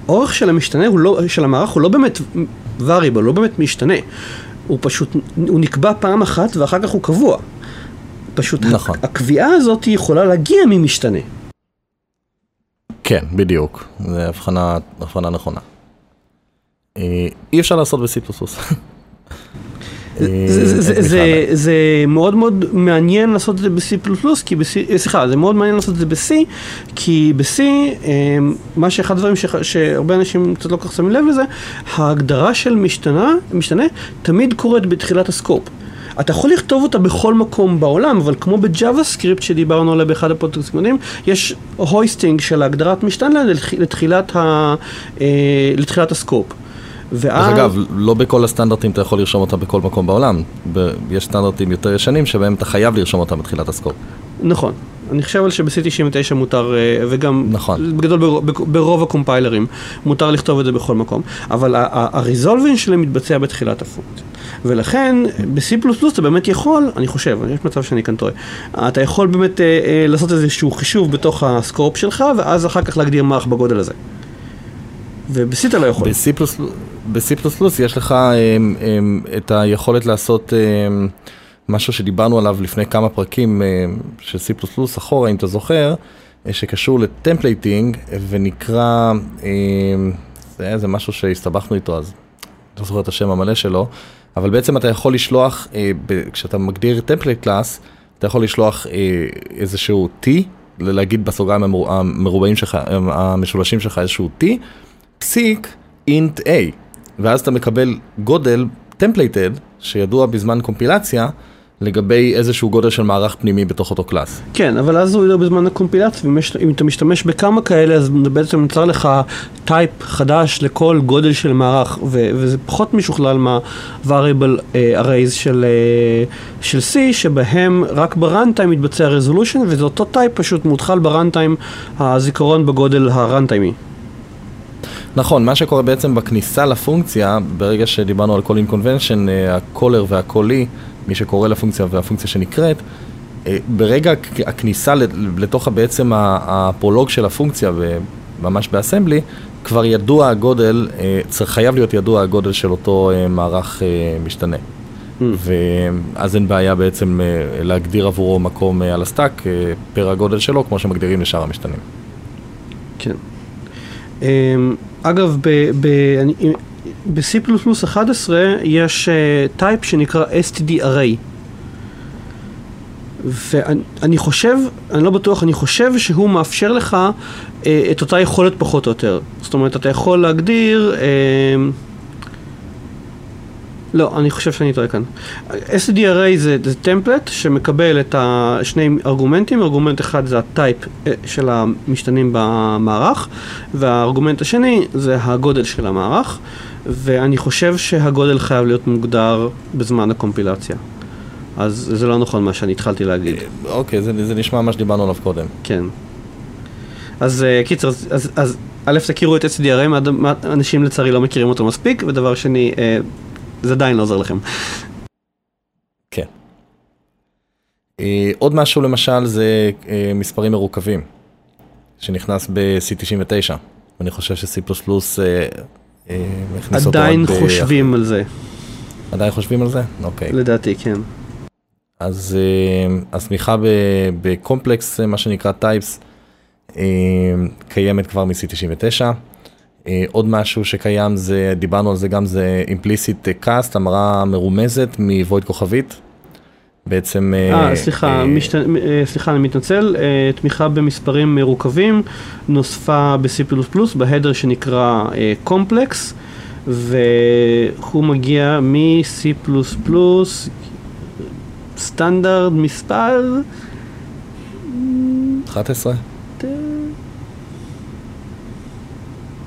האורך של המשתנה, של המערך, הוא לא באמת variable, לא באמת משתנה. הוא פשוט, הוא נקבע פעם אחת ואחר כך הוא קבוע. פשוט הקביעה הזאת יכולה להגיע ממשתנה. כן, בדיוק. זו הבחנה נכונה. אי אפשר לעשות ב-C++. זה מאוד מאוד מעניין לעשות את זה ב-C++, כי ב-C, סליחה, זה מאוד מעניין לעשות את זה ב-C, כי ב-C, מה שאחד הדברים שהרבה אנשים קצת לא כך שמים לב לזה, ההגדרה של משתנה תמיד קורית בתחילת הסקופ. אתה יכול לכתוב אותה בכל מקום בעולם, אבל כמו בג'אווה סקריפט שדיברנו עליה באחד הפודקאסטים הקודמים, יש הויסטינג של הגדרת משתנה לתחילת הסקופ. אז אגב, לא בכל הסטנדרטים אתה יכול לרשום אותם בכל מקום בעולם. יש סטנדרטים יותר ישנים שבהם אתה חייב לרשום אותם בתחילת הסקופ. נכון. אני חושב על שב-C99 מותר, וגם בגדול ברוב הקומפיילרים, מותר לכתוב את זה בכל מקום. אבל הריזולבין שלהם מתבצע בתחילת הפונקציה. ולכן, ב-C++ אתה באמת יכול, אני חושב, יש מצב שאני כאן טועה, אתה יכול באמת לעשות איזשהו חישוב בתוך הסקופ שלך, ואז אחר כך להגדיר מערך בגודל הזה. וב-C אתה לא יכול. ב-C++ יש לך את היכולת לעשות משהו שדיברנו עליו לפני כמה פרקים של C++ אחורה, אם אתה זוכר, שקשור לטמפלייטינג, ונקרא, זה משהו שהסתבכנו איתו אז, לא זוכר את השם המלא שלו, אבל בעצם אתה יכול לשלוח, כשאתה מגדיר טמפלייט קלאס, אתה יכול לשלוח איזשהו T, להגיד בסוגריים המרובעים שלך, המשולשים שלך איזשהו T, פסיק int A, ואז אתה מקבל גודל טמפלייטד, שידוע בזמן קומפילציה, לגבי איזשהו גודל של מערך פנימי בתוך אותו קלאס. כן, אבל אז הוא ידוע בזמן הקומפילציה, אם אתה משתמש בכמה כאלה, אז בעצם נוצר לך טייפ חדש לכל גודל של מערך, וזה פחות משוכלל מה-Variable Arrays של C, שבהם רק ב-Runtime מתבצע Resolution, וזה אותו טייפ פשוט מותחל ב-Runtime, הזיכרון בגודל ה-Runtime. נכון, מה שקורה בעצם בכניסה לפונקציה, ברגע שדיברנו על calling convention, הקולר והקולי, מי שקורא לפונקציה והפונקציה שנקראת, ברגע הכניסה לתוך בעצם הפרולוג של הפונקציה, ממש באסמבלי, כבר ידוע הגודל, חייב להיות ידוע הגודל של אותו מערך משתנה. ואז אין בעיה בעצם להגדיר עבורו מקום על הסטאק, פר הגודל שלו, כמו שמגדירים לשאר המשתנים. כן. אגב, ב-C++11 יש טייפ שנקרא std::array, ואני חושב, אני לא בטוח, אני חושב שהוא מאפשר לך את אותה יכולת פחות או יותר. זאת אומרת, אתה יכול להגדיר... לא, אני חושב שאני טועה כאן. std::array זה טמפלט שמקבל את שני ארגומנטים. ארגומנט אחד זה הטייפ של המשתנים במערך, והארגומנט השני זה הגודל של המערך, ואני חושב שהגודל חייב להיות מוגדר בזמן הקומפילציה. אז זה לא נכון מה שאני התחלתי להגיד. אוקיי, זה נשמע מה שדיברנו עליו קודם. כן. אז קיצר, אז א', תכירו את std::array, אנשים לצערי לא מכירים אותו מספיק, ודבר שני, זה עדיין לא עוזר לכם. כן. עוד משהו למשל זה מספרים מרוכבים, שנכנס ב-C99, ואני חושב ש-C++ הכניס אותו עדיין חושבים על זה. עדיין חושבים על זה? אוקיי. לדעתי, כן. אז הסמיכה בקומפלקס, מה שנקרא טייפס, קיימת כבר מ-C99. עוד משהו שקיים, זה, דיברנו על זה גם, זה implicit cast, אמרה מרומזת מ-void כוכבית. בעצם... סליחה, אני מתנצל. תמיכה במספרים מרוכבים נוספה ב-C++, בהדר שנקרא complex, והוא מגיע מ-C++ סטנדרט מספר... 11.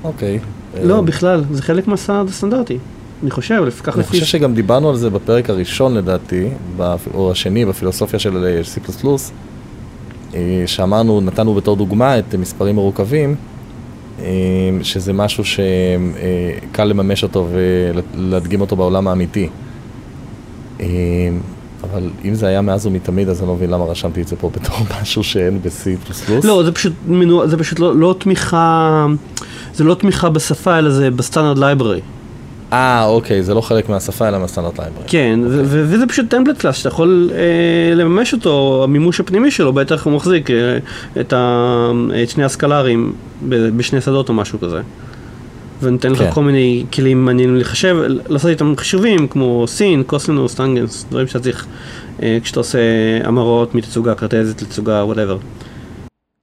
אוקיי. לא, בכלל, זה חלק מהסטנדרט הסטנדרטי. אני חושב, לפקח לפי... אני חושב שגם דיברנו על זה בפרק הראשון, לדעתי, או השני, בפילוסופיה של C++, שאמרנו, נתנו בתור דוגמה את מספרים מרוכבים, שזה משהו שקל לממש אותו ולהדגים אותו בעולם האמיתי. אבל אם זה היה מאז ומתמיד, אז אני לא מבין למה רשמתי את זה פה בתור משהו שאין ב-C++. לא, זה פשוט לא תמיכה... זה לא תמיכה בשפה, אלא זה בסטנדרט לייברי. אוקיי, זה לא חלק מהשפה, אלא מהסטנדרט לייברי. כן, וזה פשוט טמפלט קלאס, שאתה יכול לממש אותו, המימוש הפנימי שלו, בטח הוא מחזיק את שני הסקלרים בשני שדות או משהו כזה. ונותן לך כל מיני כלים מעניינים לחשב, לעשות איתם חישובים, כמו סין, קוסינוס, טנגנס, דברים שאתה צריך, כשאתה עושה המרות מתצוגה קרטזית לתצוגה, whatever.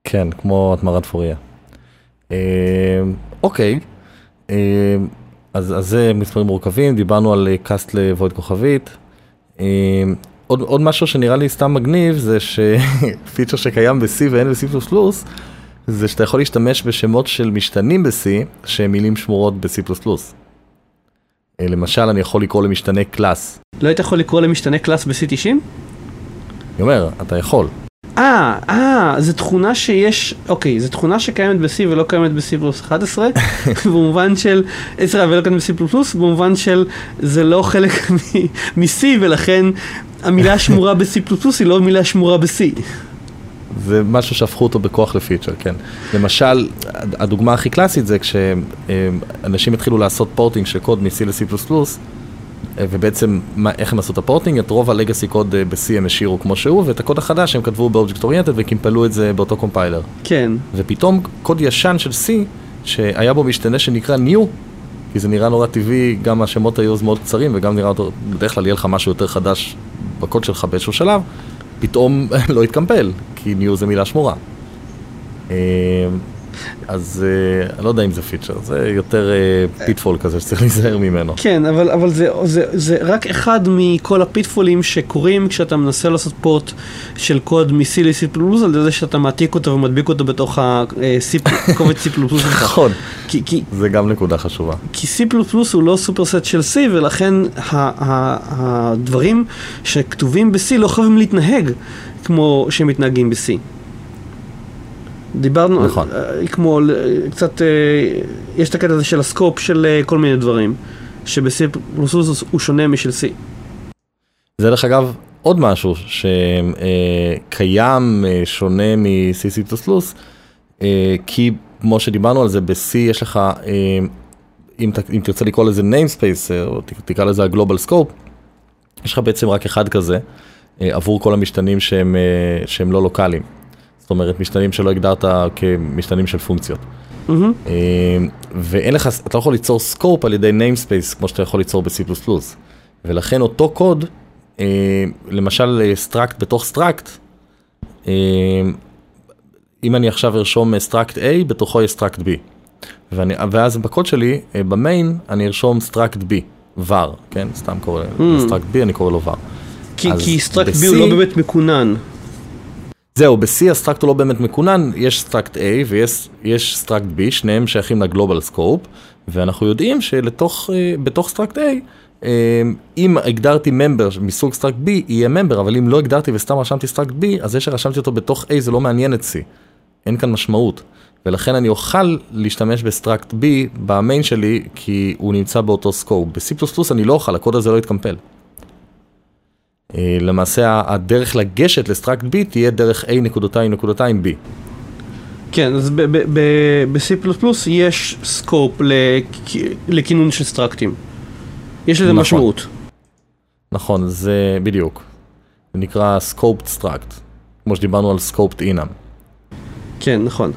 כן, כמו התמרת פוריה. אוקיי, אז זה מספרים מורכבים, דיברנו על קאסט לבויד כוכבית. עוד משהו שנראה לי סתם מגניב, זה שפיצ'ר שקיים ב-C ואין ב-C++, זה שאתה יכול להשתמש בשמות של משתנים ב-C, שהם מילים שמורות ב-C++. למשל, אני יכול לקרוא למשתנה קלאס. לא היית יכול לקרוא למשתנה קלאס ב-C90? אני אומר, אתה יכול. זו תכונה שיש, אוקיי, זו תכונה שקיימת ב-C ולא קיימת ב-C++11, במובן של, 10 ולא קיימת ב-C++, במובן של זה לא חלק מ-C, ולכן המילה שמורה ב-C++ היא לא מילה שמורה ב-C. זה משהו שהפכו אותו בכוח לפיצ'ר, כן. למשל, הדוגמה הכי קלאסית זה כשאנשים התחילו לעשות פורטינג של קוד מ-C ל-C++, ובעצם איך הם עשו את הפורטינג, את רוב הלגאסי קוד ב-C הם השאירו כמו שהוא, ואת הקוד החדש הם כתבו באובייקט אוריינטד וקימפלו את זה באותו קומפיילר. כן. ופתאום קוד ישן של C, שהיה בו משתנה שנקרא New, כי זה נראה נורא טבעי, גם השמות היו מאוד קצרים, וגם נראה אותו, בדרך כלל יהיה לך משהו יותר חדש בקוד שלך באיזשהו שלב, פתאום לא התקמפל, כי New זה מילה שמורה. אז אני לא יודע אם זה פיצ'ר, זה יותר פיטפול כזה שצריך להיזהר ממנו. כן, אבל זה רק אחד מכל הפיטפולים שקורים כשאתה מנסה לעשות פורט של קוד מ-C ל-C++, על זה שאתה מעתיק אותו ומדביק אותו בתוך הקובץ C++. נכון, זה גם נקודה חשובה. כי C++ הוא לא סופרסט של C, ולכן הדברים שכתובים ב-C לא חייבים להתנהג כמו שהם מתנהגים ב-C. דיברנו, כמו קצת, יש את הקטע הזה של הסקופ של כל מיני דברים, שב-C++ הוא שונה משל C. זה דרך אגב עוד משהו שקיים שונה מ-C++, כי כמו שדיברנו על זה, ב-C יש לך, אם תרצה לקרוא לזה namespace, או תקרא לזה ה-global scope, יש לך בעצם רק אחד כזה, עבור כל המשתנים שהם לא לוקליים. זאת אומרת, משתנים שלא הגדרת כמשתנים של פונקציות. ואין לך, אתה יכול ליצור סקופ על ידי namespace, כמו שאתה יכול ליצור ב-C++. ולכן אותו קוד, למשל, struct בתוך struct, אם אני עכשיו ארשום struct A, בתוכו יהיה struct B. ואז בקוד שלי, במיין, אני ארשום struct B, var, כן? סתם קורא struct B, אני קורא לו var. כי struct B הוא לא באמת מקונן. זהו, ב-C הסטרקט הוא לא באמת מקונן, יש סטרקט A ויש סטרקט B, שניהם שייכים לגלובל סקופ, ואנחנו יודעים שבתוך סטרקט A, אם הגדרתי member מסוג סטרקט B, יהיה member, אבל אם לא הגדרתי וסתם רשמתי סטרקט B, אז זה שרשמתי אותו בתוך A זה לא מעניין את C. אין כאן משמעות. ולכן אני אוכל להשתמש בסטרקט B במיין שלי, כי הוא נמצא באותו סקופ. ב-C++ אני לא אוכל, הקוד הזה לא יתקמפל. למעשה הדרך לגשת לסטרקט B תהיה דרך A.A.B. כן, אז ב-C++ יש סקופ לכינון של סטרקטים. יש לזה משמעות. נכון, זה בדיוק. זה נקרא סקופט סטרקט, כמו שדיברנו על סקופט אינם. כן, נכון.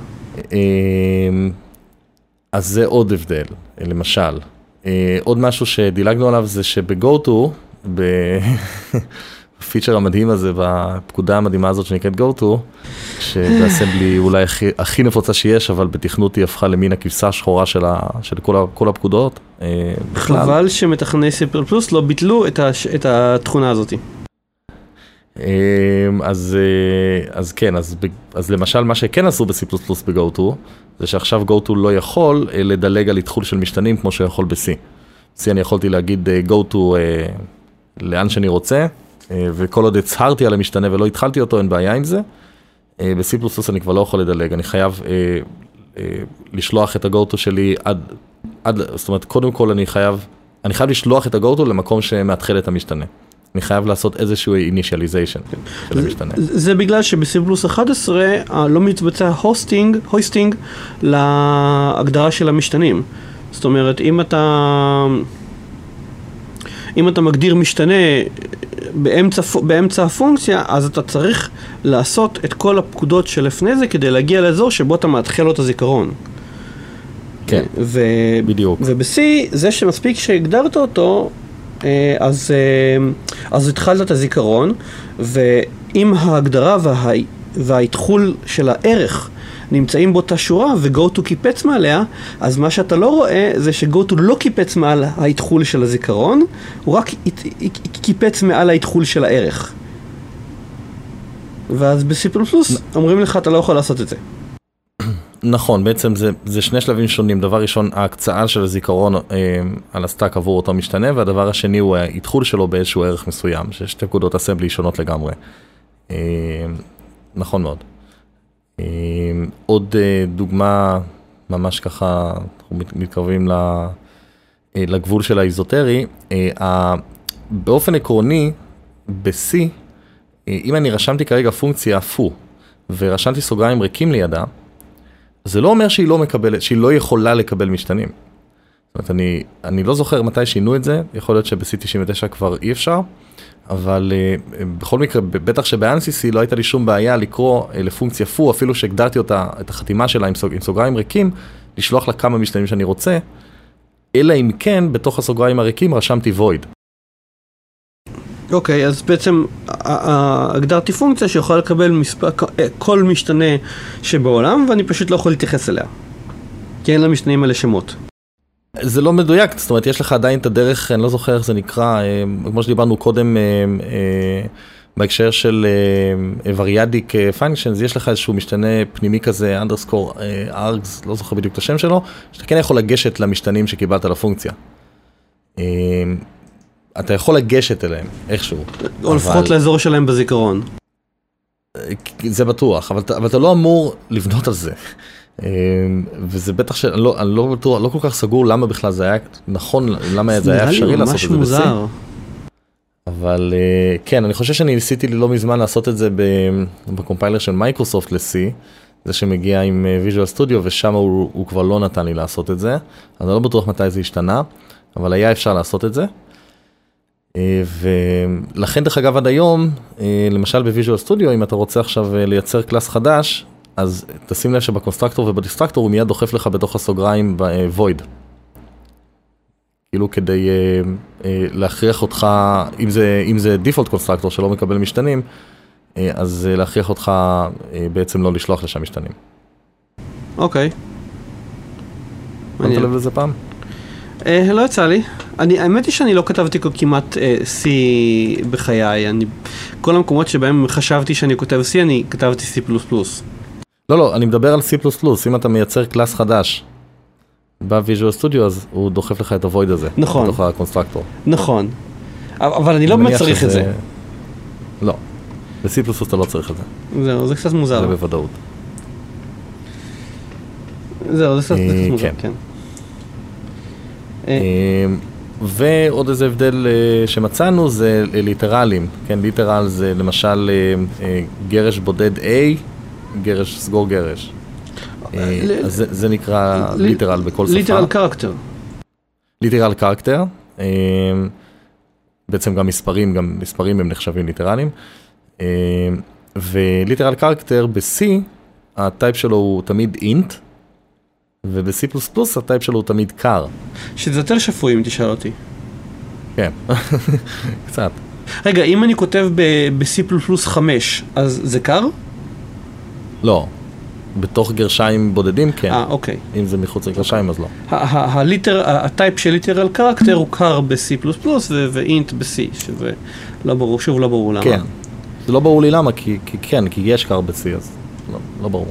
אז זה עוד הבדל, למשל. עוד משהו שדילגנו עליו זה שבגו-טו, בפיצ'ר המדהים הזה, בפקודה המדהימה הזאת שנקראת GoTo, שבאסמבלי אולי הכי נפוצה שיש, אבל בתכנות היא הפכה למין הכבשה השחורה של כל הפקודות. חבל שמתכני C++ לא ביטלו את התכונה הזאת. אז כן, אז למשל מה שכן עשו ב-C++ ב-GoTo, זה שעכשיו GoTo לא יכול לדלג על התחול של משתנים כמו שיכול ב-C. C אני יכולתי להגיד GoTo לאן שאני רוצה, וכל עוד הצהרתי על המשתנה ולא התחלתי אותו, אין בעיה עם זה. ב-C++ אני כבר לא יכול לדלג, אני חייב לשלוח את ה-GoTo שלי זאת אומרת, קודם כל אני חייב לשלוח את ה-GoTo למקום שמתחיל את המשתנה. אני חייב לעשות איזשהו initialization של המשתנה. זה בגלל שב-C++ 11 לא מתבצע הויסטינג להגדרה של המשתנים. זאת אומרת, אם אתה מגדיר משתנה באמצע הפונקציה, אז אתה צריך לעשות את כל הפקודות שלפני זה כדי להגיע לאזור שבו אתה מתחיל לו את הזיכרון. כן, בדיוק. וב-C, זה שמספיק שהגדרת אותו, אז התחלת את הזיכרון, ואם ההגדרה וההתחול של הערך נמצאים באותה שורה ו-GoTo קיפץ מעליה, אז מה שאתה לא רואה זה ש-GoTo לא קיפץ מעל ההתחול של הזיכרון, הוא רק קיפץ מעל ההתחול של הערך. ואז ב-C++ אומרים לך, אתה לא יכול לעשות את זה. נכון, בעצם זה שני שלבים שונים. דבר ראשון, ההקצאה של הזיכרון על הסטאק עבור אותו משתנה, והדבר השני הוא ההתחול שלו באיזשהו ערך מסוים, ששתי פקודות אסמבלי שונות לגמרי. נכון מאוד. עוד דוגמה, ממש ככה, אנחנו מתקרבים לגבול של האיזוטרי. באופן עקרוני, ב-C, אם אני רשמתי כרגע פונקציה פו, ורשמתי סוגריים ריקים לידה, זה לא אומר שהיא לא יכולה לקבל משתנים. זאת אומרת, אני לא זוכר מתי שינו את זה, יכול להיות שב-C99 כבר אי אפשר, אבל בכל מקרה, בטח שבאנסיסי לא הייתה לי שום בעיה לקרוא לפונקציה פו, אפילו שהגדרתי אותה, את החתימה שלה עם סוגריים ריקים, לשלוח לה כמה משתנים שאני רוצה, אלא אם כן, בתוך הסוגריים הריקים רשמתי void. אוקיי, אז בעצם הגדרתי פונקציה שיכולה לקבל כל משתנה שבעולם, ואני פשוט לא יכול להתייחס אליה. כי אין לה משתנים האלה שמות. זה לא מדויק, זאת אומרת, יש לך עדיין את הדרך, אני לא זוכר איך זה נקרא, כמו שדיברנו קודם בהקשר של Variadic Functions, יש לך איזשהו משתנה פנימי כזה, underscore args, לא זוכר בדיוק את השם שלו, שאתה כן יכול לגשת למשתנים שקיבלת לפונקציה. אתה יכול לגשת אליהם, איכשהו. או לפחות לאזור שלהם בזיכרון. זה בטוח, אבל אתה לא אמור לבנות על זה. וזה בטח שאני לא כל כך סגור למה בכלל זה היה נכון, למה זה היה אפשרי לעשות את זה ב-C. אבל כן, אני חושב שאני ניסיתי לא מזמן לעשות את זה בקומפיילר של מייקרוסופט ל-C, זה שמגיע עם Visual Studio, ושם הוא כבר לא נתן לי לעשות את זה, אז אני לא בטוח מתי זה השתנה, אבל היה אפשר לעשות את זה. ולכן דרך אגב עד היום, למשל ב-Visual Studio, אם אתה רוצה עכשיו לייצר קלאס חדש, אז תשים לב שבקונסטרקטור ובדיסטרקטור הוא מיד דוחף לך בתוך הסוגריים ב-void. כאילו כדי להכריח אותך, אם זה default קונסטרקטור שלא מקבל משתנים, אז להכריח אותך בעצם לא לשלוח לשם משתנים. אוקיי. אתה לב לזה פעם? לא יצא לי. האמת היא שאני לא כתבתי כמעט C בחיי. כל המקומות שבהם חשבתי שאני כותב C, אני כתבתי C++. לא, לא, אני מדבר על C++. אם אתה מייצר קלאס חדש בוויז'ואל סטודיו, אז הוא דוחף לך את הוויד הזה. נכון. בתוך הקונסטרקטור. נכון. אבל אני לא באמת צריך את זה. לא. ב-C++ אתה לא צריך את זה. זהו, זה קצת מוזר. זה בוודאות. זהו, זה קצת מוזר, כן. ועוד איזה הבדל שמצאנו זה ליטרלים. כן, ליטרל זה למשל גרש בודד A, גרש סגור גרש. אז זה נקרא ליטרל בכל שפה. ליטרל קרקטר. ליטרל קרקטר. בעצם גם מספרים, הם נחשבים ליטרלים. וליטרל קרקטר ב-C, הטייפ שלו הוא תמיד אינט, וב-C++ הטייפ שלו הוא תמיד קר. שזה יותר שפוי אם תשאל אותי. כן, קצת. רגע, אם אני כותב ב-C++ 5, אז זה קר? לא. בתוך גרשיים בודדים, כן. אוקיי. אם זה מחוץ לגרשיים, אז לא. הטייפ של ליטרל קרקטר הוא קר ב-C++ ואינט ב-C, שזה שוב לא ברור למה. כן. זה לא ברור לי למה, כי יש קר ב-C, אז לא ברור.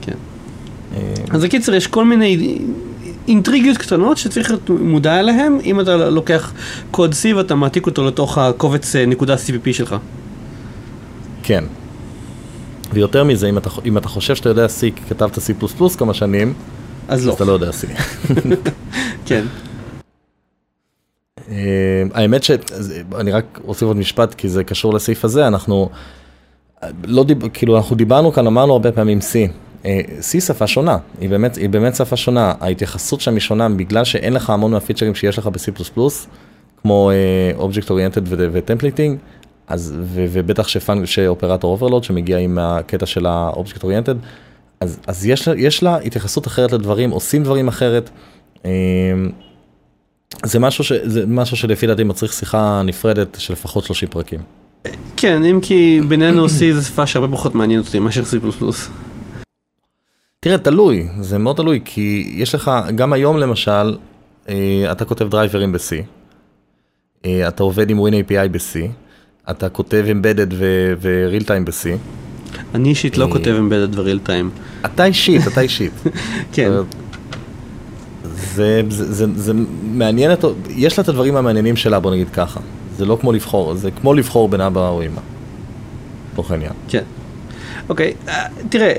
כן. אז הקיצר, יש כל מיני אינטריגיות קטנות שצריך להיות מודע אליהן, אם אתה לוקח קוד C ואתה מעתיק אותו לתוך הקובץ נקודה CPP שלך. כן. ויותר מזה, אם אתה חושב שאתה יודע C, כי כתבת C++ כמה שנים, אז אתה לא יודע C. כן. האמת שאני רק אוסיף עוד משפט, כי זה קשור לסעיף הזה, אנחנו לא דיברנו כאן, אמרנו הרבה פעמים C. C שפה שונה, היא באמת שפה שונה, ההתייחסות שם היא שונה, בגלל שאין לך המון מהפיצ'רים שיש לך ב-C++, כמו Object Oriented ו-Templating, ובטח שאופרטור אוברלוד שמגיע עם הקטע של ה-Object Oriented, אז יש לה התייחסות אחרת לדברים, עושים דברים אחרת, זה משהו שלפי דעתי מצריך שיחה נפרדת של לפחות 30 פרקים. כן, אם כי בינינו C זה שפה שהרבה פחות מעניין אותי מאשר C++. תראה, תלוי, זה מאוד תלוי, כי יש לך, גם היום למשל, אתה כותב דרייברים ב-C, אתה עובד עם WinAPI ב-C, אתה כותב Embedded ו-Real-Time ב-C. אני אישית לא כותב Embedded ו-Real-Time. אתה אישית. כן. זה מעניין, יש לה את הדברים המעניינים שלה, בוא נגיד ככה. זה לא כמו לבחור, זה כמו לבחור בין אבא או אמא. תוך העניין. כן. אוקיי, תראה,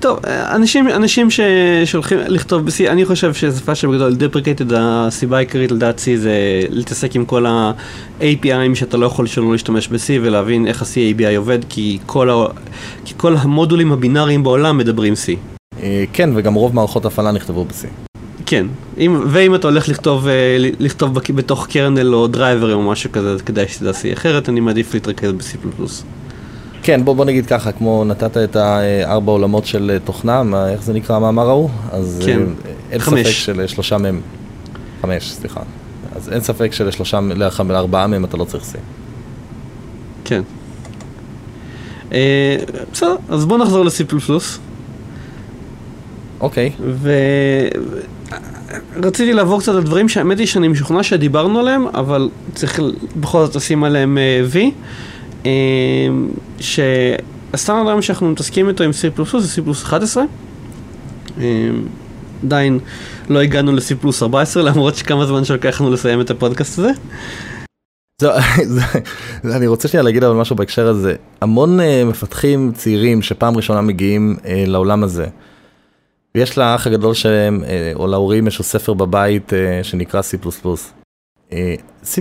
טוב, אנשים ששולחים לכתוב ב-C, אני חושב ששפה שבגדול deprecated, הסיבה העיקרית לדעת C זה להתעסק עם כל ה-API'ים שאתה לא יכול שלא להשתמש ב-C ולהבין איך ה-ABI עובד, כי כל המודולים הבינאריים בעולם מדברים C. כן, וגם רוב מערכות הפעלה נכתבו ב-C. כן, ואם אתה הולך לכתוב בתוך קרנל או דרייבר או משהו כזה, כדאי שתדע C, אחרת אני מעדיף להתרכז ב-C++. כן, בוא נגיד ככה, כמו נתת את הארבע עולמות של תוכנה, איך זה נקרא, מה ראו? אז אין ספק של שלושה מהם, חמש, סליחה. אז אין ספק של ארבעה מהם אתה לא צריך C. כן. בסדר, אז בוא נחזור ל-C++. אוקיי. ורציתי לעבור קצת על דברים שהאמת היא שאני משוכנע שדיברנו עליהם, אבל צריך בכל זאת לשים עליהם V. שהסטנדרט היום שאנחנו מתעסקים איתו עם C++ זה C++11, עדיין לא הגענו ל-C++14, למרות שכמה זמן שלקחנו לסיים את הפודקאסט הזה. אני רוצה שנייה להגיד אבל משהו בהקשר הזה, המון מפתחים צעירים שפעם ראשונה מגיעים לעולם הזה, ויש לאח הגדול שלהם, או להורים, יש לו ספר בבית שנקרא C++. C++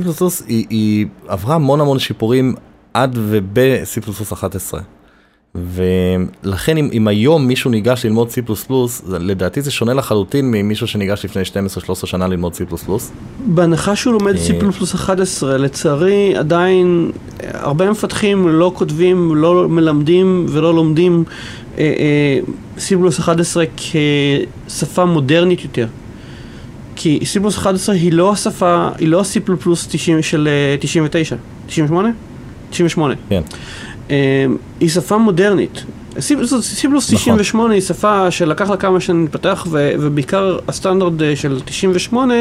היא עברה המון שיפורים עד וב-C++11. ולכן אם היום מישהו ניגש ללמוד C++, לדעתי זה שונה לחלוטין ממישהו שניגש לפני 12-13 שנה ללמוד C++. בהנחה שהוא לומד C++11, לצערי עדיין הרבה מפתחים לא כותבים, לא מלמדים ולא לומדים C++11 כשפה מודרנית יותר. כי C++11 היא לא השפה, היא לא C++ של 98. 98? 98. כן. היא שפה מודרנית. C++ 98 היא שפה שלקח לה כמה שנים להתפתח, ובעיקר הסטנדרט של 98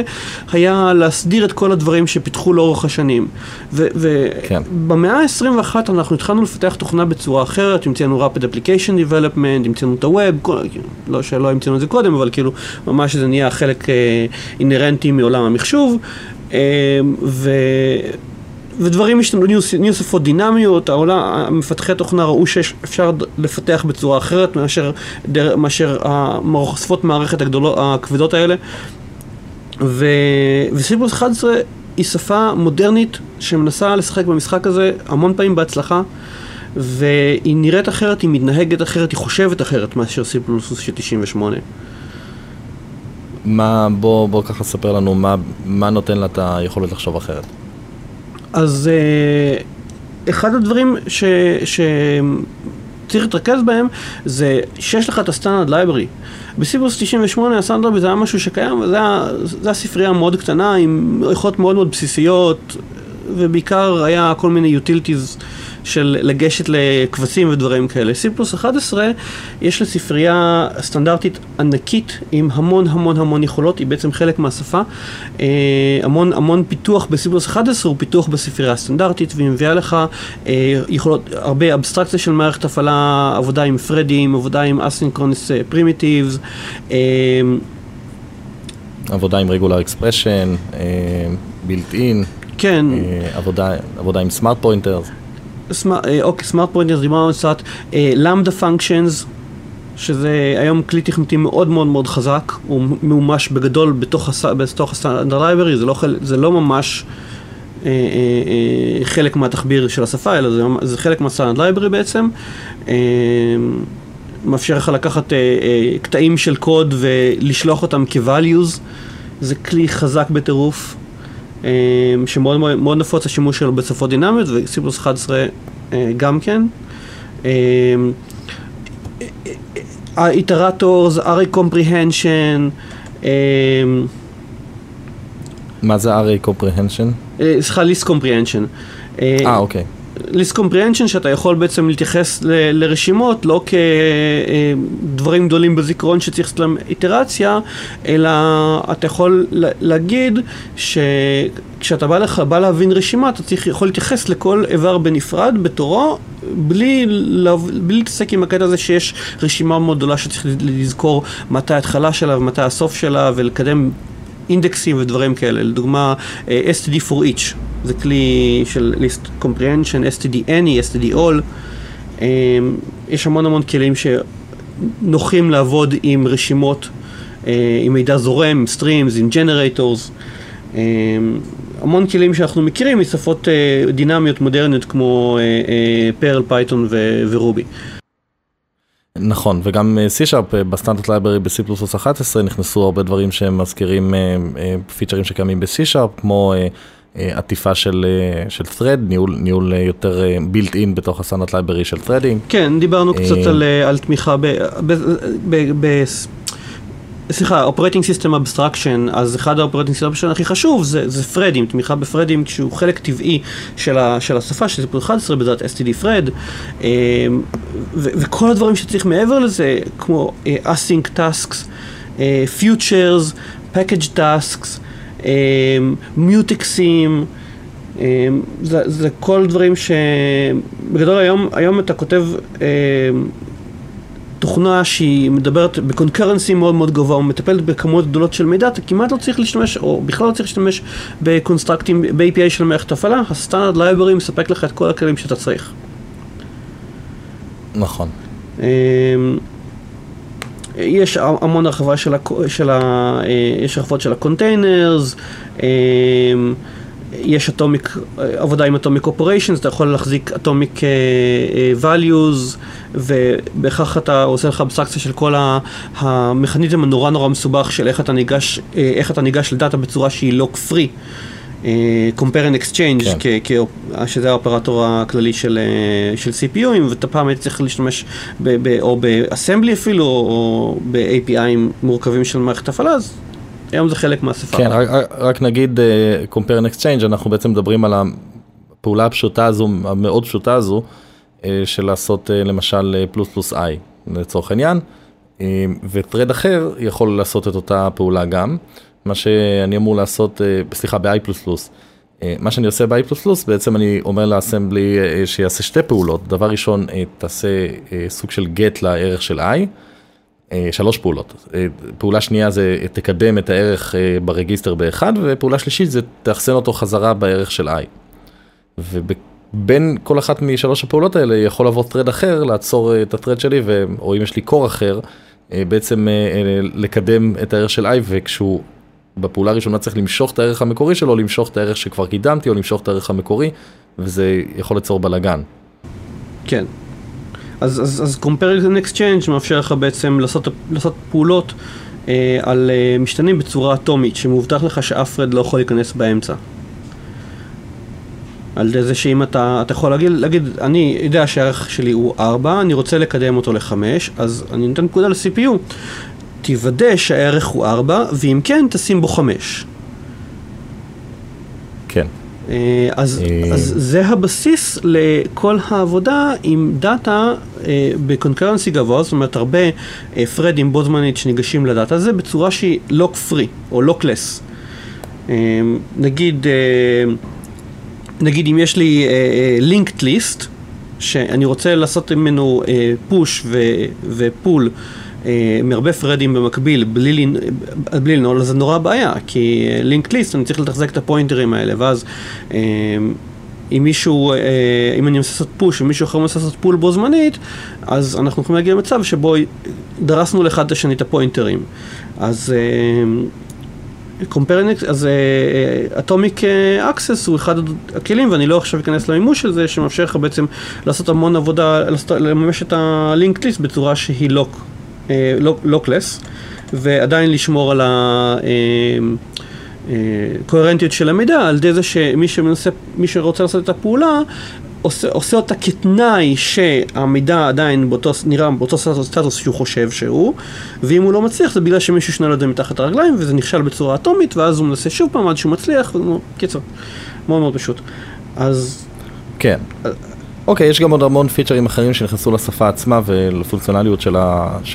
היה להסדיר את כל הדברים שפיתחו לאורך השנים. ובמאה ה-21 אנחנו התחלנו לפתח תוכנה בצורה אחרת, המציאנו Rapid Application Development, המציאנו את ה-Web, לא שלא המציאנו את זה קודם, אבל כאילו ממש זה נהיה חלק אינרנטי מעולם המחשוב, ודברים נוספות דינמיות, המפתחי תוכנה ראו שאפשר לפתח בצורה אחרת מאשר המרחפות מערכת הכבדות האלה, ו-C++ היא שפה מודרנית שמנסה לשחק במשחק הזה המון פעמים בהצלחה, והיא נראית אחרת, היא מתנהגת אחרת, היא חושבת אחרת מאשר C++ של 98. בוא ככה ספר לנו מה נותן לה את היכולת לחשוב אחרת. אז אחד הדברים שצריך להתרכז בהם זה שיש לך את הסטנדרט לייברי. בסיבוס 98 הסטנדרט זה היה משהו שקיים, וזה הספרייה מאוד קטנה עם איכות מאוד מאוד בסיסיות, ובעיקר היה כל מיני utilities של לגשת לקבצים ודברים כאלה. C++ יש לספרייה סטנדרטית ענקית עם המון המון המון יכולות, היא בעצם חלק מהשפה. המון המון פיתוח ב-C++ הוא פיתוח בספרייה הסטנדרטית, והיא מביאה לך יכולות, הרבה אבסטרקציה של מערכת הפעלה, עבודה עם פרדים, עבודה עם asynchronous primitives, עבודה עם regular expression, built-in, כן. עבודה עם סמארט פוינטרס. אוקיי, סמארט פוינטרס, דיברנו על סט, למדה פונקשנס, שזה היום כלי תכנותי מאוד מאוד מאוד חזק, הוא מאומש בגדול בתוך הסטנדרט לייברי, זה לא ממש חלק מהתחביר של השפה, אלא זה חלק מהסטנדרט לייברי בעצם. מאפשר לך לקחת קטעים של קוד ולשלוח אותם כ-values, זה כלי חזק בטירוף. שמאוד מאוד נפוץ השימוש שלו בשפות דינמיות, ו-C++ גם כן. ה-Iterators, array comprehension. מה זה array comprehension? סליחה, list comprehension. אוקיי. list comprehension שאתה יכול בעצם להתייחס לרשימות, לא כדברים גדולים בזיכרון שצריך לעשות להם איטרציה, אלא אתה יכול להגיד שכשאתה בא להבין רשימה, אתה יכול להתייחס לכל איבר בנפרד, בתורו, בלי להתעסק עם הקטע הזה שיש רשימה מאוד גדולה שצריך לזכור מתי ההתחלה שלה ומתי הסוף שלה, ולקדם אינדקסים ודברים כאלה. לדוגמה, std::for_each, זה כלי של list comprehension, std::any, std::all. יש המון המון כלים שנוחים לעבוד עם רשימות, עם מידע זורם, streams, עם generators. המון כלים שאנחנו מכירים משפות דינמיות מודרניות כמו Perl, Python ורובי. נכון, וגם C# בסטנדרט לייברי ב-C++ נכנסו הרבה דברים שמזכירים פיצ'רים שקיימים ב-C#, כמו עטיפה של thread, ניהול יותר built-in בתוך הסטנדרט לייברי של threading. כן, דיברנו קצת על תמיכה סליחה, Operating System Abstraction, אז אחד ה-Operating System הכי חשוב זה פרדים, תמיכה בפרדים, שהוא חלק טבעי של השפה, שזה C++ בזאת std::fred, וכל הדברים שצריך מעבר לזה, כמו async tasks, futures, package tasks, mutexים, זה כל דברים שבגדול היום אתה כותב תוכנה שהיא מדברת בקונקרנסי מאוד מאוד גבוה, ומטפלת בכמות גדולות של מידע, אתה כמעט לא צריך להשתמש, או בכלל לא צריך להשתמש בקונסטרקטים, ב-API של מערכת הפעלה, הסטנדרט לייברי מספק לך את כל הכלים שאתה צריך. נכון. יש המון הרחבה יש הרחבות של הקונטיינרס, יש עבודה עם Atomic Operations, אתה יכול להחזיק Atomic Values, ובכך אתה עושה לך אבסטרקציה של כל המכניזם הנורא נורא מסובך של איך אתה ניגש לדאטה בצורה שהיא lock free, compare and exchange, שזה האופרטור הכללי של CPU'ים, ואתה פעם היית צריך להשתמש או באסמבלי אפילו, או ב-API'ים מורכבים של מערכת הפעלה, היום זה חלק מהשפה. כן, רק נגיד compare and exchange, אנחנו בעצם מדברים על הפעולה הפשוטה הזו, המאוד פשוטה הזו, של לעשות למשל פלוס פלוס איי לצורך העניין, וטרד אחר יכול לעשות את אותה פעולה גם, מה שאני אמור לעשות, סליחה, ב-i++. מה שאני עושה ב-i++, בעצם אני אומר לאסמבלי שיעשה שתי פעולות. דבר ראשון, תעשה סוג של get לערך של i, שלוש פעולות. פעולה שנייה זה תקדם את הערך ברגיסטר באחד, ופעולה שלישית זה תאחסן אותו חזרה בערך של i. ובין כל אחת משלוש הפעולות האלה יכול לבוא thread אחר, לעצור את ה-thread שלי, או אם יש לי core אחר, בעצם לקדם את הערך של i, וכשהוא בפעולה הראשונה צריך למשוך את הערך המקורי שלו, למשוך את הערך שכבר קידמתי, או למשוך את הערך המקורי, וזה יכול ליצור בלגן. כן. אז Compare and Exchange מאפשר לך בעצם לעשות פעולות על משתנים בצורה אטומית, שמובטח לך שאף thread לא יכול להיכנס באמצע. על זה שאם אתה יכול להגיד, אני יודע שהערך שלי הוא 4, אני רוצה לקדם אותו ל-5, אז אני נותן פקודה ל-CPU, תוודא שהערך הוא 4, ואם כן, תשים בו 5. כן. אז זה הבסיס לכל העבודה עם דאטה בקונקרנסי גבוה, זאת אומרת, הרבה פרדים בו זמנית שניגשים לדאטה הזה בצורה שהיא לוק-פרי, או לוק-לס. נגיד אם יש לי linked list, שאני רוצה לעשות ממנו push ו-pull מהרבה פרדים במקביל, בלי לנעול, אז זה נורא בעיה, כי linked list, אני צריך לתחזק את הפוינטרים האלה, ואז אם אני מנסה לעשות push, ומישהו אחר מנסה לעשות pull בו זמנית, אז אנחנו יכולים להגיע למצב שבו דרסנו לאחד לשני את הפוינטרים. אז Atomic Access הוא אחד הכלים, ואני לא עכשיו אכנס למימוש של זה, שמאפשר לך בעצם לעשות המון עבודה, לממש את ה-linked list בצורה שהיא lockless, ועדיין לשמור על הקוהרנטיות של המידע, על ידי זה שמי שרוצה לעשות את הפעולה, עושה אותה כתנאי שהמידע עדיין נראה באותו סטטוס שהוא חושב שהוא, ואם הוא לא מצליח זה בגלל שמישהו שנה לו את זה מתחת הרגליים וזה נכשל בצורה אטומית, ואז הוא מנסה שוב פעם עד שהוא מצליח, קיצור, מאוד מאוד פשוט. אז כן. אוקיי, יש גם עוד המון פיצ'רים אחרים שנכנסו לשפה עצמה ולפונקציונליות של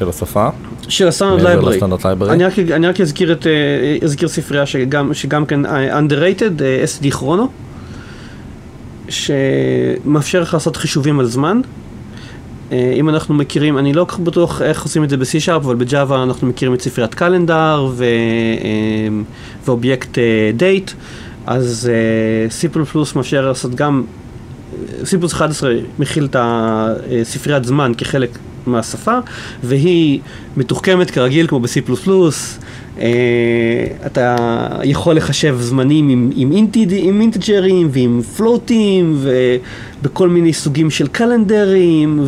השפה. של הסטנדרט לייברי. אני רק אזכיר ספרייה שגם כן underrated, SD כרונו, שמאפשר לך לעשות חישובים על זמן. אם אנחנו מכירים, אני לא כך בטוח איך עושים את זה ב-C#, אבל בג'אבה אנחנו מכירים את ספריית קלנדר ואובייקט דייט, אז C++ מאפשר לעשות גם, C++11 מכיל את ספריית זמן כחלק מהשפה, והיא מתוחכמת כרגיל כמו ב-C++, אתה יכול לחשב זמנים עם אינטג'רים ועם פלוטים ובכל מיני סוגים של קלנדרים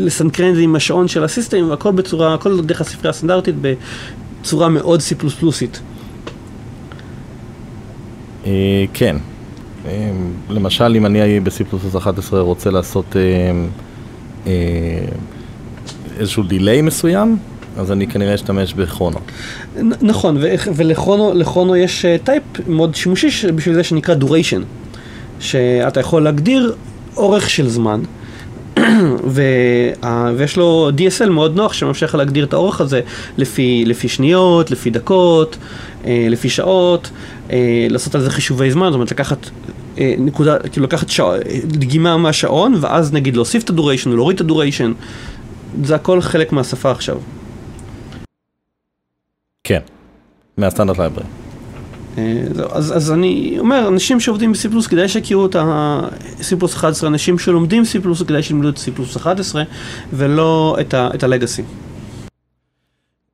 ולסנקרן זה עם השעון של הסיסטם, והכל בצורה, הכל דרך הספרייה הסטנדרטית בצורה מאוד C++-ית. כן. למשל, אם אני ב-C++11 רוצה לעשות איזשהו דיליי מסוים, אז אני כנראה אשתמש בכרונו. נכון, ולכרונו יש טייפ מאוד שימושי בשביל זה שנקרא duration, שאתה יכול להגדיר אורך של זמן, ויש לו DSL מאוד נוח שממשיך להגדיר את האורך הזה לפי שניות, לפי דקות, לפי שעות, לעשות על זה חישובי זמן, זאת אומרת לקחת נקודה, כאילו לקחת דגימה מהשעון, ואז נגיד להוסיף את הדוריישן, להוריד את הדוריישן, זה הכל חלק מהשפה עכשיו. כן, מהסטנדרט לייברי. אז אני אומר, אנשים שעובדים ב-C++ כדאי שיכירו את ה-C++11, אנשים שלומדים C++ כדאי שילמדו את C++11 ולא את ה-Legacy.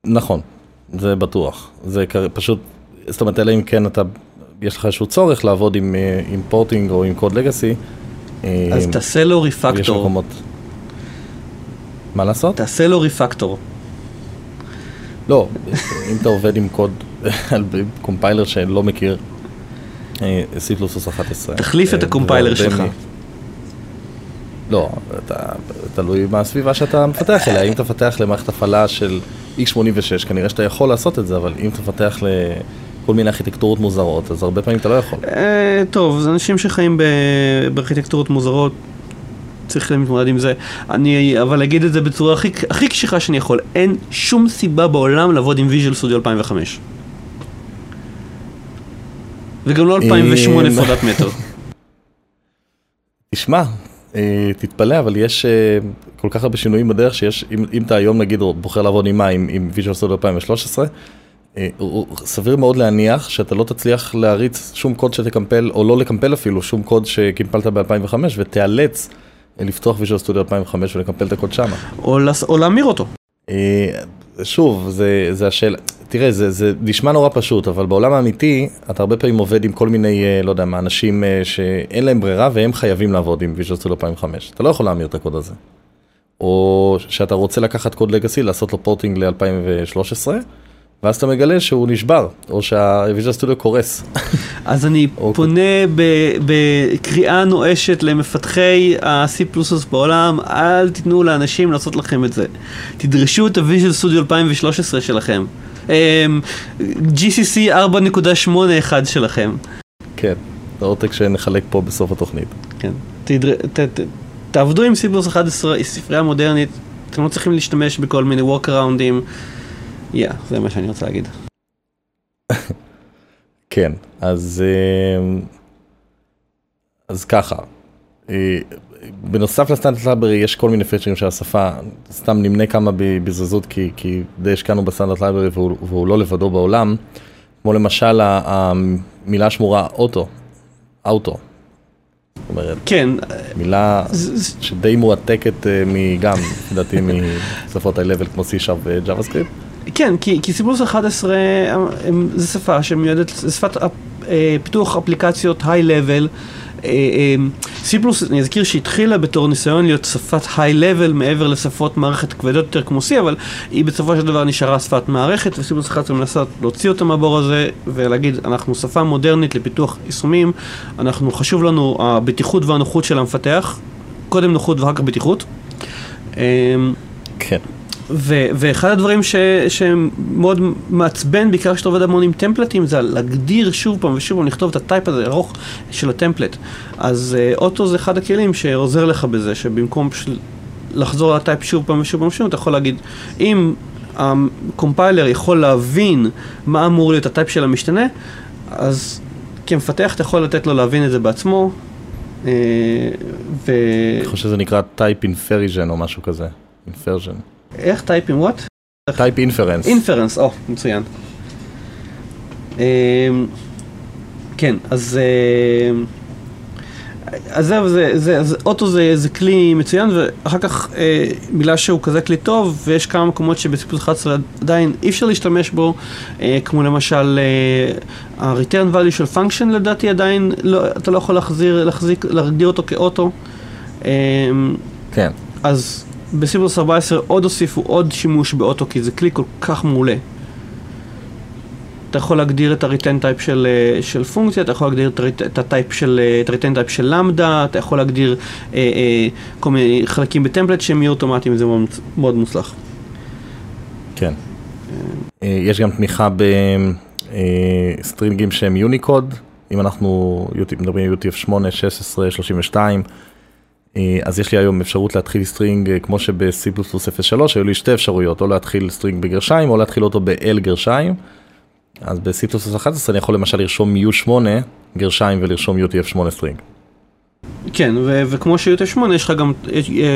נכון, זה בטוח. זה פשוט, זאת אומרת, אלא אם כן יש לך איזשהו צורך לעבוד עם אימפורטינג או עם קוד Legacy. אז תעשה לו ריפקטור. יש מקומות. מה לעשות? תעשה לו ריפקטור. לא, אם אתה עובד עם קוד על קומפיילר שאני לא מכיר, C++11. תחליף את הקומפיילר שלך. לא, תלוי מהסביבה שאתה מפתח אליה. אם אתה מפתח למערכת הפעלה של x86, כנראה שאתה יכול לעשות את זה, אבל אם אתה מפתח לכל מיני ארכיטקטורות מוזרות, אז הרבה פעמים אתה לא יכול. טוב, זה אנשים שחיים בארכיטקטורות מוזרות, צריך להתמודד עם זה. אני אבל אגיד את זה בצורה הכי קשיחה שאני יכול. אין שום סיבה בעולם לעבוד עם Visual Studio 2005. וגם לא 2008 פרדת מטר. תשמע, תתפלא, אבל יש כל כך הרבה שינויים בדרך שיש, אם אתה היום נגיד בוחר לעבוד עם מה, עם Visual Studio 2013, סביר מאוד להניח שאתה לא תצליח להריץ שום קוד שתקמפל, או לא לקמפל אפילו, שום קוד שקימפלת ב-2005, ותיאלץ לפתוח Visual Studio 2005 ולקמפל את הקוד שם. או להמיר אותו. שוב, זה השאלה. תראה, זה נשמע נורא פשוט, אבל בעולם האמיתי, אתה הרבה פעמים עובד עם כל מיני, לא יודע, אנשים שאין להם ברירה, והם חייבים לעבוד עם Visual Studio 2005. אתה לא יכול להמיר את הקוד הזה. או שאתה רוצה לקחת קוד לגאסי, לעשות לו פורטינג ל-2013, ואז אתה מגלה שהוא נשבר, או שהוויז'ואל סטודיו קורס. אז אני פונה בקריאה נואשת למפתחי ה-C++ בעולם, אל תיתנו לאנשים לעשות לכם את זה. תדרשו את הוויז'ואל סטודיו 2013 שלכם. GCC 4.81 שלכם. כן, זה עותק שנחלק פה בסוף התוכנית. כן, תעבדו עם C++ 11, היא ספרייה מודרנית, אתם לא צריכים להשתמש בכל מיני וורקראונדים, זה מה שאני רוצה להגיד. כן, אז ככה. בנוסף לסטנדרט לייברי יש כל מיני פיצ'רים של השפה, סתם נמנה כמה בזרזות כי די השקענו בסטנדרט לייברי והוא לא לבדו בעולם, כמו למשל המילה השמורה auto. זאת אומרת, כן. מילה שדי מועתקת גם, לדעתי, משפות ה-level כמו C# ו-JavaScript. כן, כי C++11 זה שפה שמיועדת, זה שפת פיתוח אפליקציות high-level. C++, אני אזכיר שהתחילה בתור ניסיון להיות שפת high-level מעבר לשפות מערכת כבדות יותר כמו C, אבל היא בסופו של דבר נשארה שפת מערכת, ו-C++11 מנסה להוציא אותה מהבור הזה ולהגיד, אנחנו שפה מודרנית לפיתוח יישומים, אנחנו חשוב לנו הבטיחות והנוחות של המפתח, קודם נוחות ואחר כך בטיחות. כן. ואחד הדברים שמאוד מעצבן, בעיקר שאתה עובד המון עם טמפלטים, זה להגדיר שוב פעם, לכתוב את הטייפ הזה, ארוך של הטמפלט. אז אוטו זה אחד הכלים שעוזר לך בזה, שבמקום לחזור לטייפ שוב פעם, אתה יכול להגיד, אם הקומפיילר יכול להבין מה אמור להיות הטייפ של המשתנה, אז כמפתח אתה יכול לתת לו להבין את זה בעצמו. אני חושב שזה נקרא טייפ אינפריז'ן או משהו כזה. אינפריז'ן. איך? טייפ עם what? טייפ אינפרנס. אינפרנס, מצוין. כן, אז זהו, אוטו זה כלי מצוין, ואחר כך מילה שהוא כזה כלי טוב, ויש כמה מקומות שב-C++ עדיין אי אפשר להשתמש בו, כמו למשל ה-return value של function, לדעתי עדיין אתה לא יכול להגדיר אותו כאוטו. כן. אז בסיבוס 14 עוד הוסיפו עוד שימוש באוטו, כי זה כלי כל כך מעולה. אתה יכול להגדיר את ה-return type של פונקציה, אתה יכול להגדיר את ה-return type של למדה, אתה יכול להגדיר כל מיני חלקים בטמפלט שהם יהיו אוטומטיים, זה מאוד מוצלח. כן. יש גם תמיכה בסטרינגים שהם יוניקוד, אם אנחנו מדברים UTF 8, 16, 32, אז יש לי היום אפשרות להתחיל סטרינג, כמו שב-C++03 היו לי שתי אפשרויות, או להתחיל סטרינג בגרשיים, או להתחיל אותו ב-L גרשיים. אז ב-C++11 אני יכול למשל לרשום U8 גרשיים ולרשום UTF8 סטרינג. כן, וכמו ש-UTF8 יש לך גם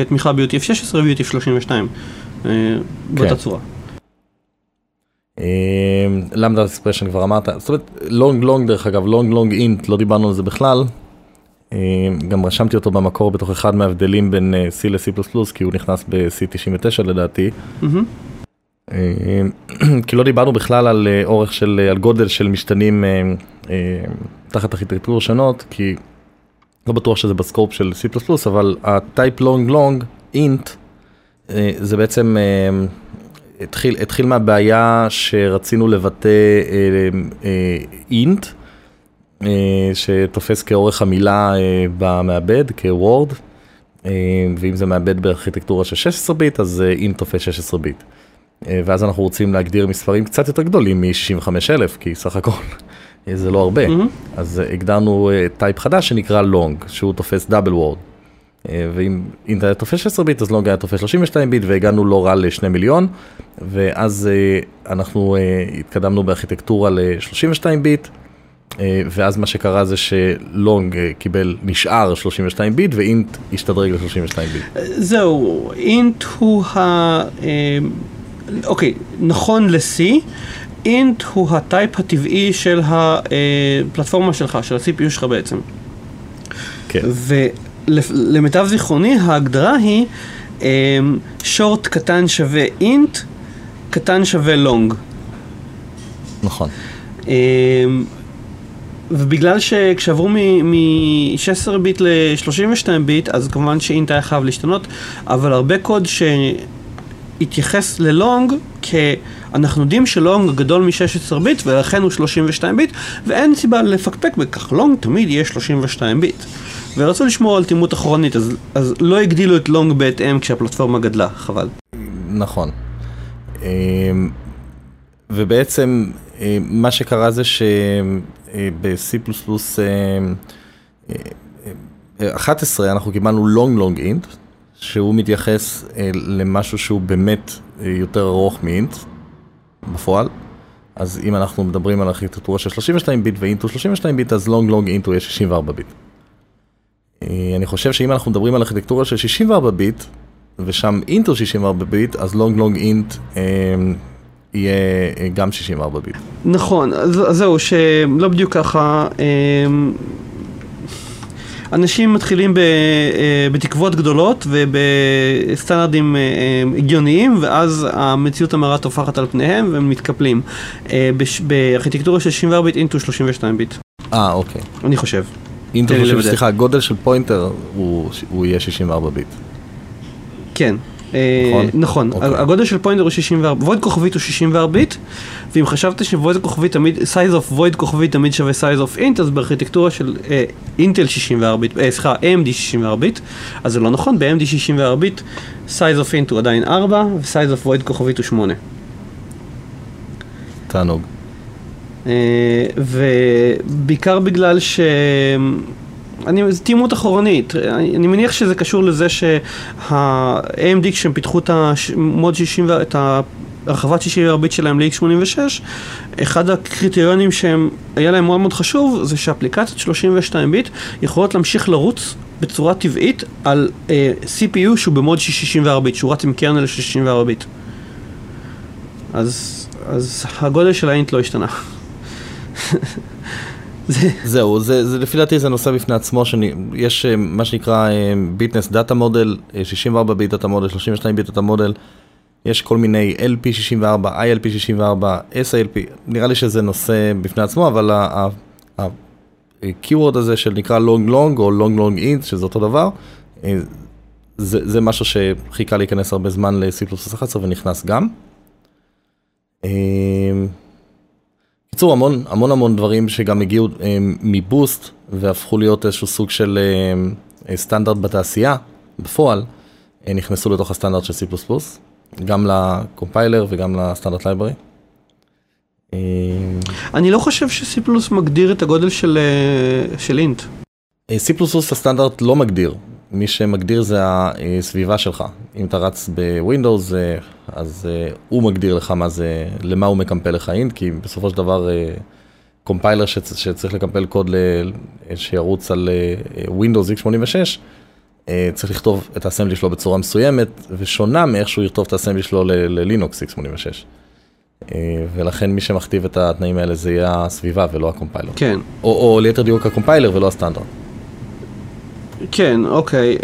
תמיכה ב-UTF16 ו-UTF32 באותה צורה. למדה אקספרשן כבר אמרת, זאת אומרת, long דרך אגב, long int, לא דיברנו על זה בכלל. גם רשמתי אותו במקור בתוך אחד מההבדלים בין C ל-C++, כי הוא נכנס ב-C99 לדעתי. כי לא דיברנו בכלל על אורך על גודל של משתנים תחת ארכיטקטורות שונות, כי לא בטוח שזה בסקופ של C++, אבל ה-type long int זה בעצם התחיל מהבעיה שרצינו לבטא int, שתופס כאורך המילה במעבד, כוורד, ואם זה מעבד בארכיטקטורה של 16 ביט, אז אם תופס 16 ביט. ואז אנחנו רוצים להגדיר מספרים קצת יותר גדולים מ-65,000, כי סך הכל זה לא הרבה. אז הגדרנו טייפ חדש שנקרא long, שהוא תופס דאבל וורד. ואם אינטרנט תופס 16 ביט, אז לונג היה תופס 32 ביט, והגענו לא רע ל2 מיליון, ואז אנחנו התקדמנו בארכיטקטורה ל32 ביט, ואז מה שקרה זה שלונג קיבל נשאר 32 ביט, ואינט השתדרג ל32 ביט. זהו, אינט הוא אוקיי, נכון ל-C, אינט הוא הטייפ הטבעי של הפלטפורמה שלך, של ה-CPU שלך בעצם. כן. ולמיטב זיכרוני, ההגדרה היא שורט קטן שווה אינט, קטן שווה לונג. נכון. ובגלל שכשעברו מ-16 ביט ל-32 ביט, אז כמובן שאינט היה חייב להשתנות, אבל הרבה קוד שהתייחס ללונג, אנחנו יודעים שלונג גדול מ-16 ביט, ולכן הוא 32 ביט, ואין סיבה לפקפק בכך, לונג תמיד יהיה 32 ביט. ורצו לשמור על תימות אחרונית, אז לא הגדילו את לונג בהתאם כשהפלטפורמה גדלה, חבל. נכון. ובעצם מה שקרה זה שב-C++ 11 אנחנו קיבלנו long int, שהוא מתייחס למשהו שהוא באמת יותר ארוך מאינט בפועל. אז אם אנחנו מדברים על ארכיטקטורה של 32 ביט ואינט הוא 32 ביט, אז long int הוא יהיה 64 ביט. אני חושב שאם אנחנו מדברים על ארכיטקטורה של 64 ביט, ושם אינט הוא 64 ביט, אז long int יהיה גם 64 ביט. נכון, אז זהו, שלא בדיוק ככה. אנשים מתחילים בתקוות גדולות ובסטנדרדים הגיוניים, ואז המציאות המרה תופחת על פניהם והם מתקפלים. בארכיטקטורה של 64 ביט, אינט הוא 32 ביט. אוקיי. אני חושב. אינט הוא 32, סליחה, גודל של פוינטר הוא יהיה 64 ביט. כן. נכון, הגודל של פוינטר הוא 64, וויד כוכבית הוא 64 ביט, ואם חשבת שוויד כוכבית תמיד, size of void כוכבית תמיד שווה size of int, אז בארכיטקטורה של אינטל 64 ביט, סליחה, AMD 64 ביט, אז זה לא נכון, ב-AMD 64 ביט, size of int הוא עדיין 4, ו-size of void כוכבית הוא 8. תענוג. ובעיקר בגלל ש... זה תאימות אחורנית, אני מניח שזה קשור לזה שה-AMD כשהם פיתחו את המוד 60, את הרחבת 64 ביט שלהם ל-x86, אחד הקריטריונים שהם, היה להם מאוד מאוד חשוב, זה שהאפליקציות 32 ביט יכולות להמשיך לרוץ בצורה טבעית על CPU שהוא במוד 64 ביט, שהוא רץ עם קרנל 64 ביט. אז הגודל של האינט לא השתנה. זהו, זה לפי דעתי זה נושא בפני עצמו, שיש מה שנקרא ביטנס דאטה מודל, 64 ביט דאטה מודל, 32 ביט דאטה מודל, יש כל מיני LP64, ILP64, SILP, נראה לי שזה נושא בפני עצמו, אבל הקיוורד הזה של נקרא long long או long long int, שזה אותו דבר, זה משהו שחיכה להיכנס הרבה זמן ל-C++11 ונכנס גם. קיצור, המון המון המון דברים שגם הגיעו מבוסט והפכו להיות איזשהו סוג של סטנדרט בתעשייה, בפועל, נכנסו לתוך הסטנדרט של C++, גם לקומפיילר וגם לסטנדרט לייברי. אני לא חושב ש-C++ מגדיר את הגודל של אינט. C++ הסטנדרט לא מגדיר, מי שמגדיר זה הסביבה שלך. אם אתה רץ בווינדוס, אז הוא מגדיר לך מה זה, למה הוא מקמפל לך אינט, כי בסופו של דבר קומפיילר שצריך לקמפל קוד שירוץ על ווינדוס x86, צריך לכתוב את האסמבלי שלו בצורה מסוימת, ושונה מאיך שהוא יכתוב את האסמבלי שלו ללינוקס x86. ולכן מי שמכתיב את התנאים האלה זה יהיה הסביבה ולא הקומפיילר. כן. או ליתר דיוק הקומפיילר ולא הסטנדרט. כן, אוקיי.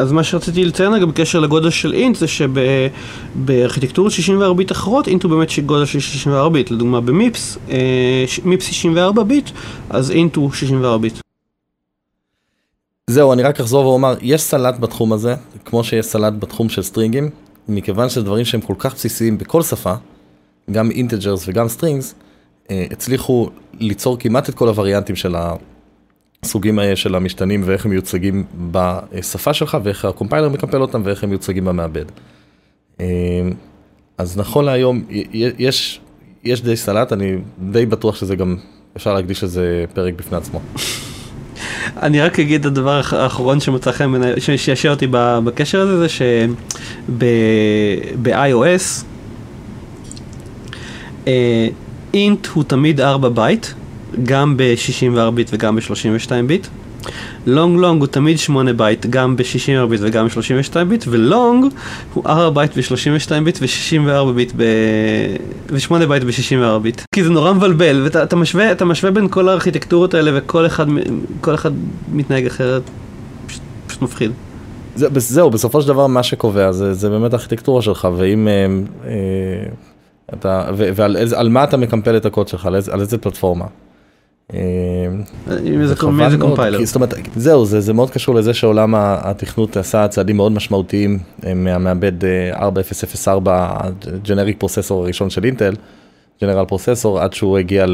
אז מה שרציתי לציין גם בקשר לגודל של אינט זה שבארכיטקטורות 64 ביט אחרות אינט הוא באמת גודל של 64 ביט. לדוגמה במיפס, מיפס 64 ביט, אז אינט הוא 64 ביט. זהו, אני רק אחזור ואומר, יש סלט בתחום הזה, כמו שיש סלט בתחום של סטרינגים, מכיוון שדברים שהם כל כך בסיסיים בכל שפה, גם אינטג'רס וגם סטרינגס, הצליחו ליצור כמעט את כל הווריאנטים של הסוגים של המשתנים ואיך הם מיוצגים בשפה שלך, ואיך הקומפיילר מקמפל אותם, ואיך הם מיוצגים במעבד. אז נכון להיום, יש די סלט, אני די בטוח שזה גם אפשר להקדיש איזה פרק בפני עצמו. אני רק אגיד הדבר האחרון שמצא חן, שישאיר אותי בקשר הזה, זה שב-iOS, אינט הוא תמיד 4 בייט, גם ב-64 ביט וגם ב-32 ביט. long long הוא תמיד 8 בייט, גם ב-64 ביט וגם ב-32 ביט, ולונג הוא 4 בייט ב-32 ביט ו-64 ביט ו-8 בייט ב-64 ביט. כי זה נורא מבלבל, ואתה משווה בין כל הארכיטקטורות האלה וכל אחד מתנהג אחרת, פשוט מפחיד. זהו, בסופו של דבר מה שקובע, זה באמת הארכיטקטורה שלך, ואם... ועל מה אתה מקמפל את הקוד שלך, על איזה פלטפורמה. מאיזה קומפיילר. זאת אומרת, זהו, זה מאוד קשור לזה שעולם התכנות עשה צעדים מאוד משמעותיים מהמעבד 4004, הג'נריק פרוססור הראשון של אינטל, ג'נרל פרוססור, עד שהוא הגיע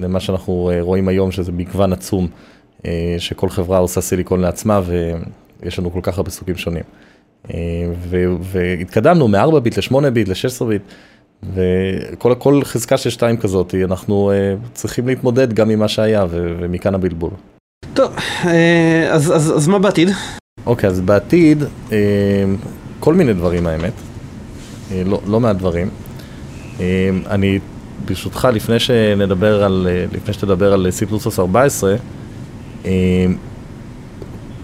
למה שאנחנו רואים היום, שזה מגוון עצום, שכל חברה עושה סיליקון לעצמה, ויש לנו כל כך הרבה סוגים שונים. והתקדמנו מ-4 ביט ל-8 ביט ל-16 ביט, וכל חזקה של 2 כזאת, אנחנו צריכים להתמודד גם עם מה שהיה, ומכאן הבלבול. טוב, אז מה בעתיד? אוקיי, אז בעתיד, כל מיני דברים האמת, לא מהדברים. אני, ברשותך, לפני שתדבר על C++14,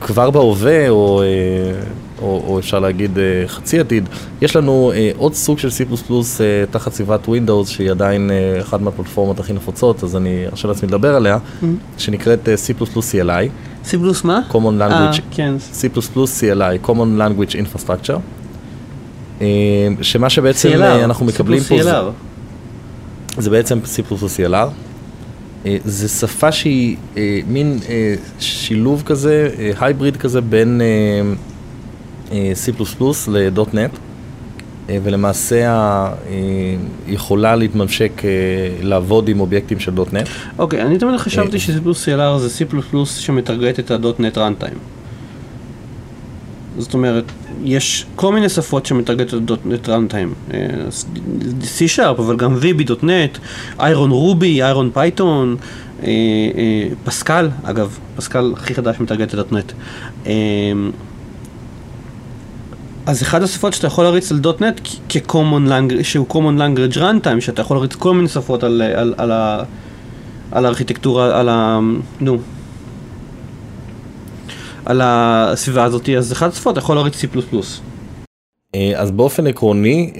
כבר בהווה, או אפשר להגיד חצי עתיד, יש לנו עוד סוג של C++ תחת סביבת Windows, שהיא עדיין אחת מהפלטפורמות הכי נפוצות, אז אני ארשה לעצמי לדבר עליה, שנקראת C++CLI. C++ מה? Common Language. כן. C++CLI, Common Language Infrastructure. שמה שבעצם אנחנו מקבלים פה... זה בעצם C++CLR. זה שפה שהיא מין שילוב כזה, הייבריד כזה בין... C++ ל.NET, ולמעשה יכולה להתממשק, לעבוד עם אובייקטים של .NET. אוקיי, אני תמיד חשבתי ש-C++CLR זה C++ שמתרגלת את ה.NET Runtime. זאת אומרת, יש כל מיני שפות שמתרגלת את ה.NET Runtime. C#, אבל גם VB.NET, Iron Ruby, Iron Python, פסקל, אגב, פסקל הכי חדש שמתרגלת את ה.NET. אז אחד השפות שאתה יכול להריץ על .NET כ-common language, שהוא common language runtime, שאתה יכול להריץ כל מיני שפות על הארכיטקטורה, על הסביבה הזאת, אז אחד השפות אתה יכול להריץ C++. אז באופן עקרוני,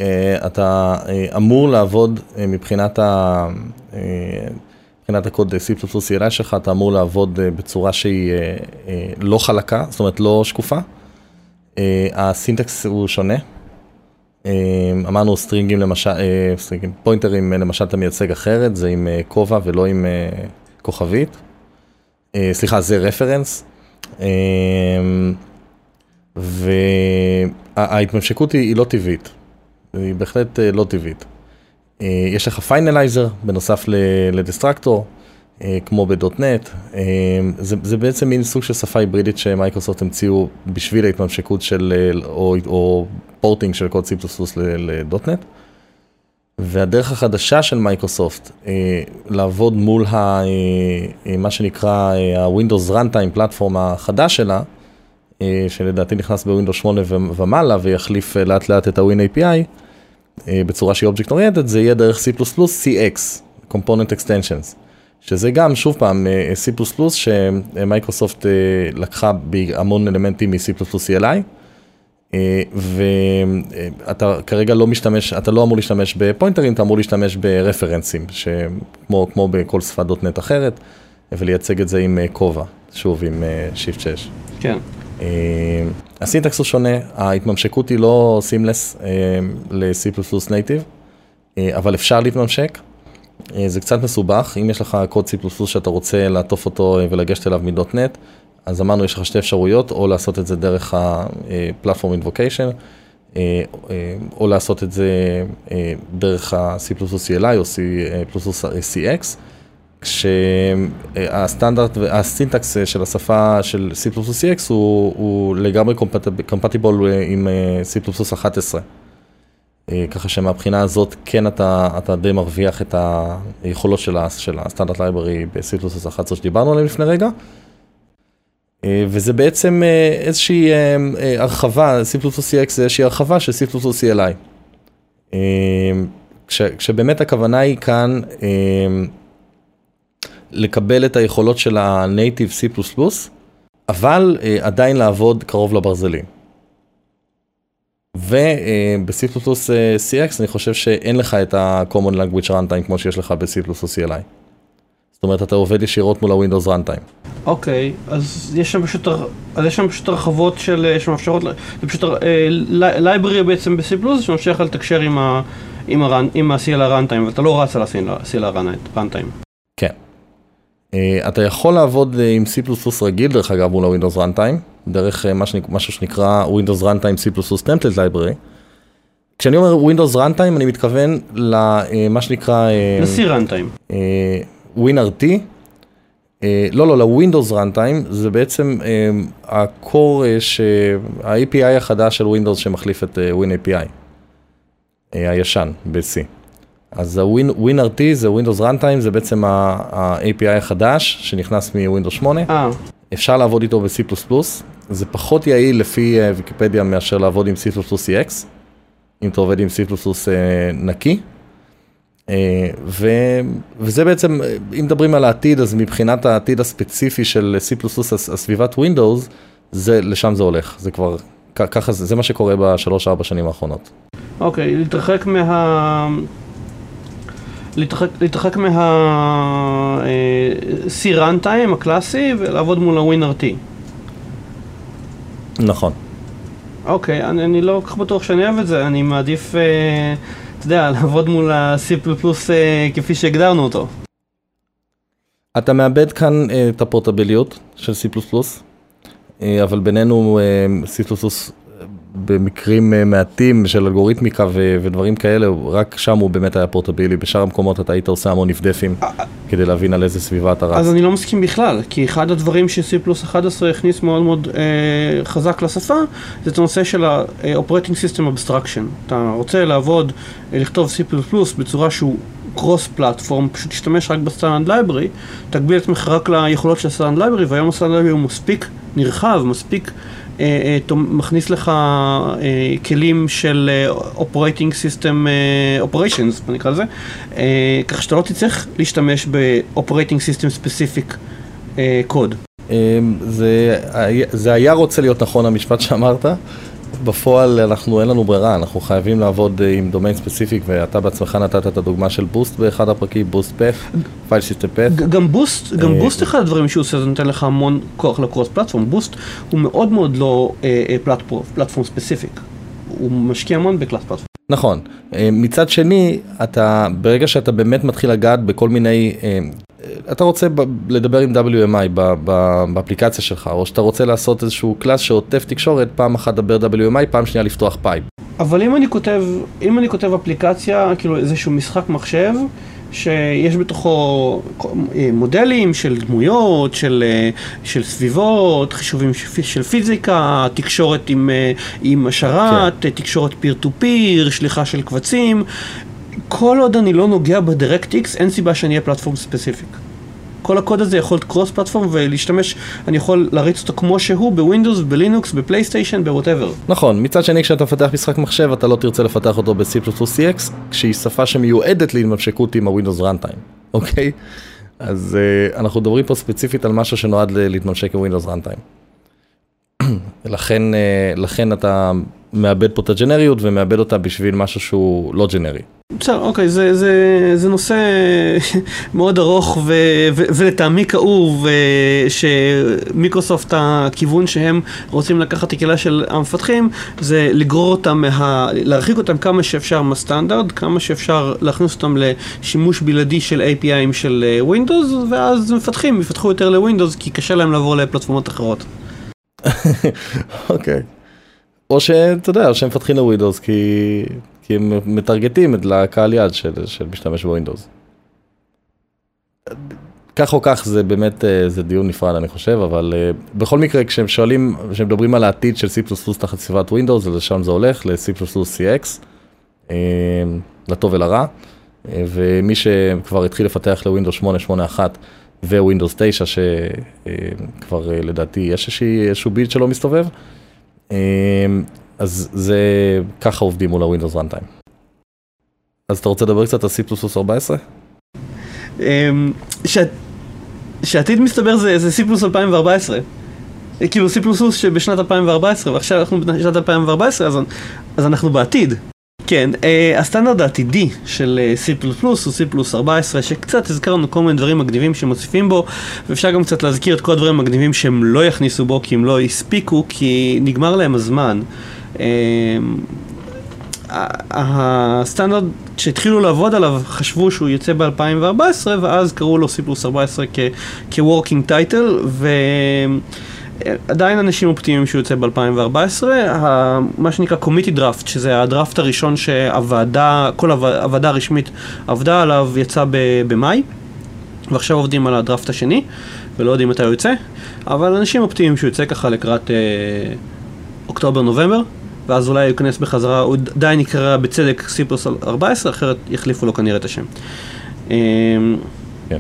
אתה אמור לעבוד מבחינת הקוד C++CLI שלך, אתה אמור לעבוד בצורה שהיא לא חלקה, זאת אומרת לא שקופה. הסינטקס הוא שונה. אמרנו סטרינגים למשל, סטרינגים, פוינטרים למשל אתה מייצג אחרת, זה עם כובע ולא עם כוכבית. סליחה, זה רפרנס. וההתממשקות היא לא טבעית. היא בהחלט לא טבעית. יש לך פיינלייזר בנוסף לדסטרקטור, כמו ב.NET, זה בעצם מין סוג של שפה היברידית שמייקרוסופט המציאו בשביל ההתממשקות של, או פורטינג של קוד C++ ל.NET, והדרך החדשה של מייקרוסופט לעבוד מול מה שנקרא ה-Windows Runtime Platform החדש שלה, שלדעתי נכנס ב-Windows 8 ומעלה ויחליף לאט לאט את ה-Win API, בצורה שהיא Object Oriented, זה יהיה דרך C++CX, Component Extensions. שזה גם, שוב פעם, C++ שמייקרוסופט לקחה בהמון אלמנטים מ-C++CLI, ואתה כרגע לא משתמש, אתה לא אמור להשתמש בפוינטרים, אתה אמור להשתמש ברפרנסים, כמו בכל שפה .NET אחרת, ולייצג את זה עם כובע, שוב, עם Shift 6. כן. הסינטקס הוא שונה, ההתממשקות היא לא סימלס ל-C++ נייטיב, אבל אפשר להתממשק. זה קצת מסובך, אם יש לך קוד C++ שאתה רוצה לעטוף אותו ולגשת אליו מ.NET, אז אמרנו יש לך שתי אפשרויות, או לעשות את זה דרך ה-Platform Invocation, או לעשות את זה דרך ה-C++CLI או C++CX, כשהסטנדרט והסינטקס של השפה של C++CX הוא לגמרי compatible עם C++11. ככה שמהבחינה הזאת כן אתה די מרוויח את היכולות של הסטנדרט לייברי ב-C++11 שדיברנו עליהם לפני רגע, וזה בעצם איזושהי הרחבה, C++CX זה איזושהי הרחבה של C++CLI. כשבאמת הכוונה היא כאן לקבל את היכולות של ה-Native C++, אבל עדיין לעבוד קרוב לברזלים. וב-C++CX אני חושב שאין לך את ה-Common Language Runtime כמו שיש לך ב-C++CLI. זאת אומרת, אתה עובד ישירות מול ה-Windows Runtime. אוקיי, אז יש שם פשוט הרחבות שמאפשרות, זה פשוט לייברי בעצם ב-C++ שמאפשר לתקשר עם ה-CLI Runtime, ואתה לא רץ על ה-CLI Runtime. כן. אתה יכול לעבוד עם C++ רגיל, דרך אגב, מול ה-Windows Runtime, דרך משהו שנקרא Windows Runtime C++ Template Library. כשאני אומר Windows Runtime, אני מתכוון למה שנקרא... ל-C Runtime. WinRT. לא, ל-Windows Runtime, זה בעצם הקור, ה-API החדש של Windows שמחליף את WinAPI, הישן, ב-C. אז ה-WinRT זה Windows Runtime, זה בעצם ה-API החדש שנכנס מ-Windows 8. אפשר לעבוד איתו ב-C++, זה פחות יעיל לפי ויקיפדיה מאשר לעבוד עם C++CX, אם אתה עובד עם C++ נקי. וזה בעצם, אם מדברים על העתיד, אז מבחינת העתיד הספציפי של C++, הסביבת Windows, לשם זה הולך. זה כבר, ככה, זה מה שקורה ב3-4 שנים האחרונות. אוקיי, להתרחק מה C Runtime הקלאסי ולעבוד מול ה-WinRT. נכון. אוקיי, אני לא כך בטוח שאני אוהב את זה, אני מעדיף... אתה יודע, לעבוד מול ה-C++ כפי שהגדרנו אותו. אתה מאבד כאן את הפורטביליות של C++, אבל בינינו C++ במקרים מעטים של אלגוריתמיקה ודברים כאלה, רק שם הוא באמת היה פורטבילי, בשאר המקומות אתה היית עושה המון נבדפים כדי להבין על איזה סביבה אתה רץ. אז אני לא מסכים בכלל, כי אחד הדברים ש-C++11 הכניס מאוד מאוד חזק לשפה, זה את הנושא של ה-Operating System Abstraction. אתה רוצה לעבוד, לכתוב C++ בצורה שהוא cross-platform, פשוט תשתמש רק בסטנדרט לייברי, תגביל את עצמך רק ליכולות של הסטנדרט לייברי, והיום הסטנדרט לייברי הוא מספיק נרחב, מספיק מכניס לך כלים של Operating System Operations, אני אקרא לזה, כך שאתה לא תצטרך להשתמש ב-Operating System Specific Code. זה היה רוצה להיות נכון המשפט שאמרת, בפועל אין לנו ברירה, אנחנו חייבים לעבוד עם דומיין ספציפיק, ואתה בעצמך נתת את הדוגמה של בוסט באחד הפרקים, בוסט פאף, פייל סיסטם פאף. גם בוסט אחד הדברים שהוא עושה, זה נותן לך המון כוח לקרוס פלטפורם. בוסט הוא מאוד מאוד לא פלטפורם ספציפיק, הוא משקיע המון בקלאס פלטפורם. נכון, מצד שני, ברגע שאתה באמת מתחיל לגעת בכל מיני, אתה רוצה לדבר עם WMI באפליקציה שלך, או שאתה רוצה לעשות איזשהו קלאס שעוטף תקשורת, פעם אחת דבר WMI, פעם שנייה לפתוח פייפ. אבל אם אני כותב אפליקציה, כאילו איזשהו משחק מחשב, שיש בתוכו מודלים של דמויות, של סביבות, חישובים של פיזיקה, תקשורת עם השרת, תקשורת פיר טו פיר, שליחה של קבצים. כל עוד אני לא נוגע בדירקט-איקס, אין סיבה שאני אהיה פלטפורם ספציפיק. כל הקוד הזה יכול להיות קרוס פלטפורם ולהשתמש, אני יכול להריץ אותו כמו שהוא בווינדוס, בלינוקס, בפלייסטיישן, בווטאבר. נכון, מצד שני כשאתה מפתח משחק מחשב, אתה לא תרצה לפתח אותו ב-C++CX, כשהיא שפה שמיועדת להתממשקות עם הווינדוס רנטיים, אוקיי? אז אנחנו מדברים פה ספציפית על משהו שנועד להתממשק עם ווינדוס רנטיים. לכן אתה מאבד פה את הג'נריות ומאבד אותה בשביל משהו שהוא לא ג'נרי. בסדר, אוקיי, זה נושא מאוד ארוך ולטעמי כאוב, שמיקרוסופט, הכיוון שהם רוצים לקחת הקהילה של המפתחים, זה לגרור אותם, להרחיק אותם כמה שאפשר מהסטנדרט, כמה שאפשר להכניס אותם לשימוש בלעדי של API'ים של Windows, ואז מפתחים, יפתחו יותר ל-Windows, כי קשה להם לעבור לפלטפורמות אחרות. אוקיי. או שאתה יודע, או שהם מפתחים לווינדוס, כי הם מטרגטים את לקהל יד של משתמש בווינדוס. כך או כך, זה באמת, זה דיון נפרד, אני חושב, אבל בכל מקרה, כשהם שואלים, כשהם מדברים על העתיד של C++ תחת סביבת ווינדוס, לשם זה הולך, ל-C++CX, לטוב ולרע, ומי שכבר התחיל לפתח לווינדוס 8.8.1, ווינדוס 9 שכבר לדעתי יש איזשהו ביט שלא מסתובב, אז זה ככה עובדים מול הווינדוס רנטיים. אז אתה רוצה לדבר קצת על C++14? שעתיד מסתבר זה C++ 2014. כאילו C++ שבשנת 2014, ועכשיו אנחנו בשנת 2014, אז אנחנו בעתיד. כן, הסטנדרט העתידי של C++ הוא C++ 14, שקצת הזכרנו כל מיני דברים מגניבים שמוסיפים בו, ואפשר גם קצת להזכיר את כל הדברים מגניבים שהם לא יכניסו בו, כי הם לא הספיקו, כי נגמר להם הזמן. הסטנדרט שהתחילו לעבוד עליו חשבו שהוא יוצא ב-2014, ואז קראו לו C++ 14 כ-working title, ועדיין אנשים אופטימיים שהוא יוצא ב-2014, מה שנקרא committee draft, שזה הדראפט הראשון שהוועדה, כל הוועדה הרשמית עבדה עליו, יצא במאי, ועכשיו עובדים על הדראפט השני, ולא יודעים מתי הוא יוצא, אבל אנשים אופטימיים שהוא יוצא ככה לקראת אוקטובר-נובמבר, ואז אולי ייכנס בחזרה, הוא די נקרא בצדק C++ 14, אחרת יחליפו לו כנראה את השם. כן.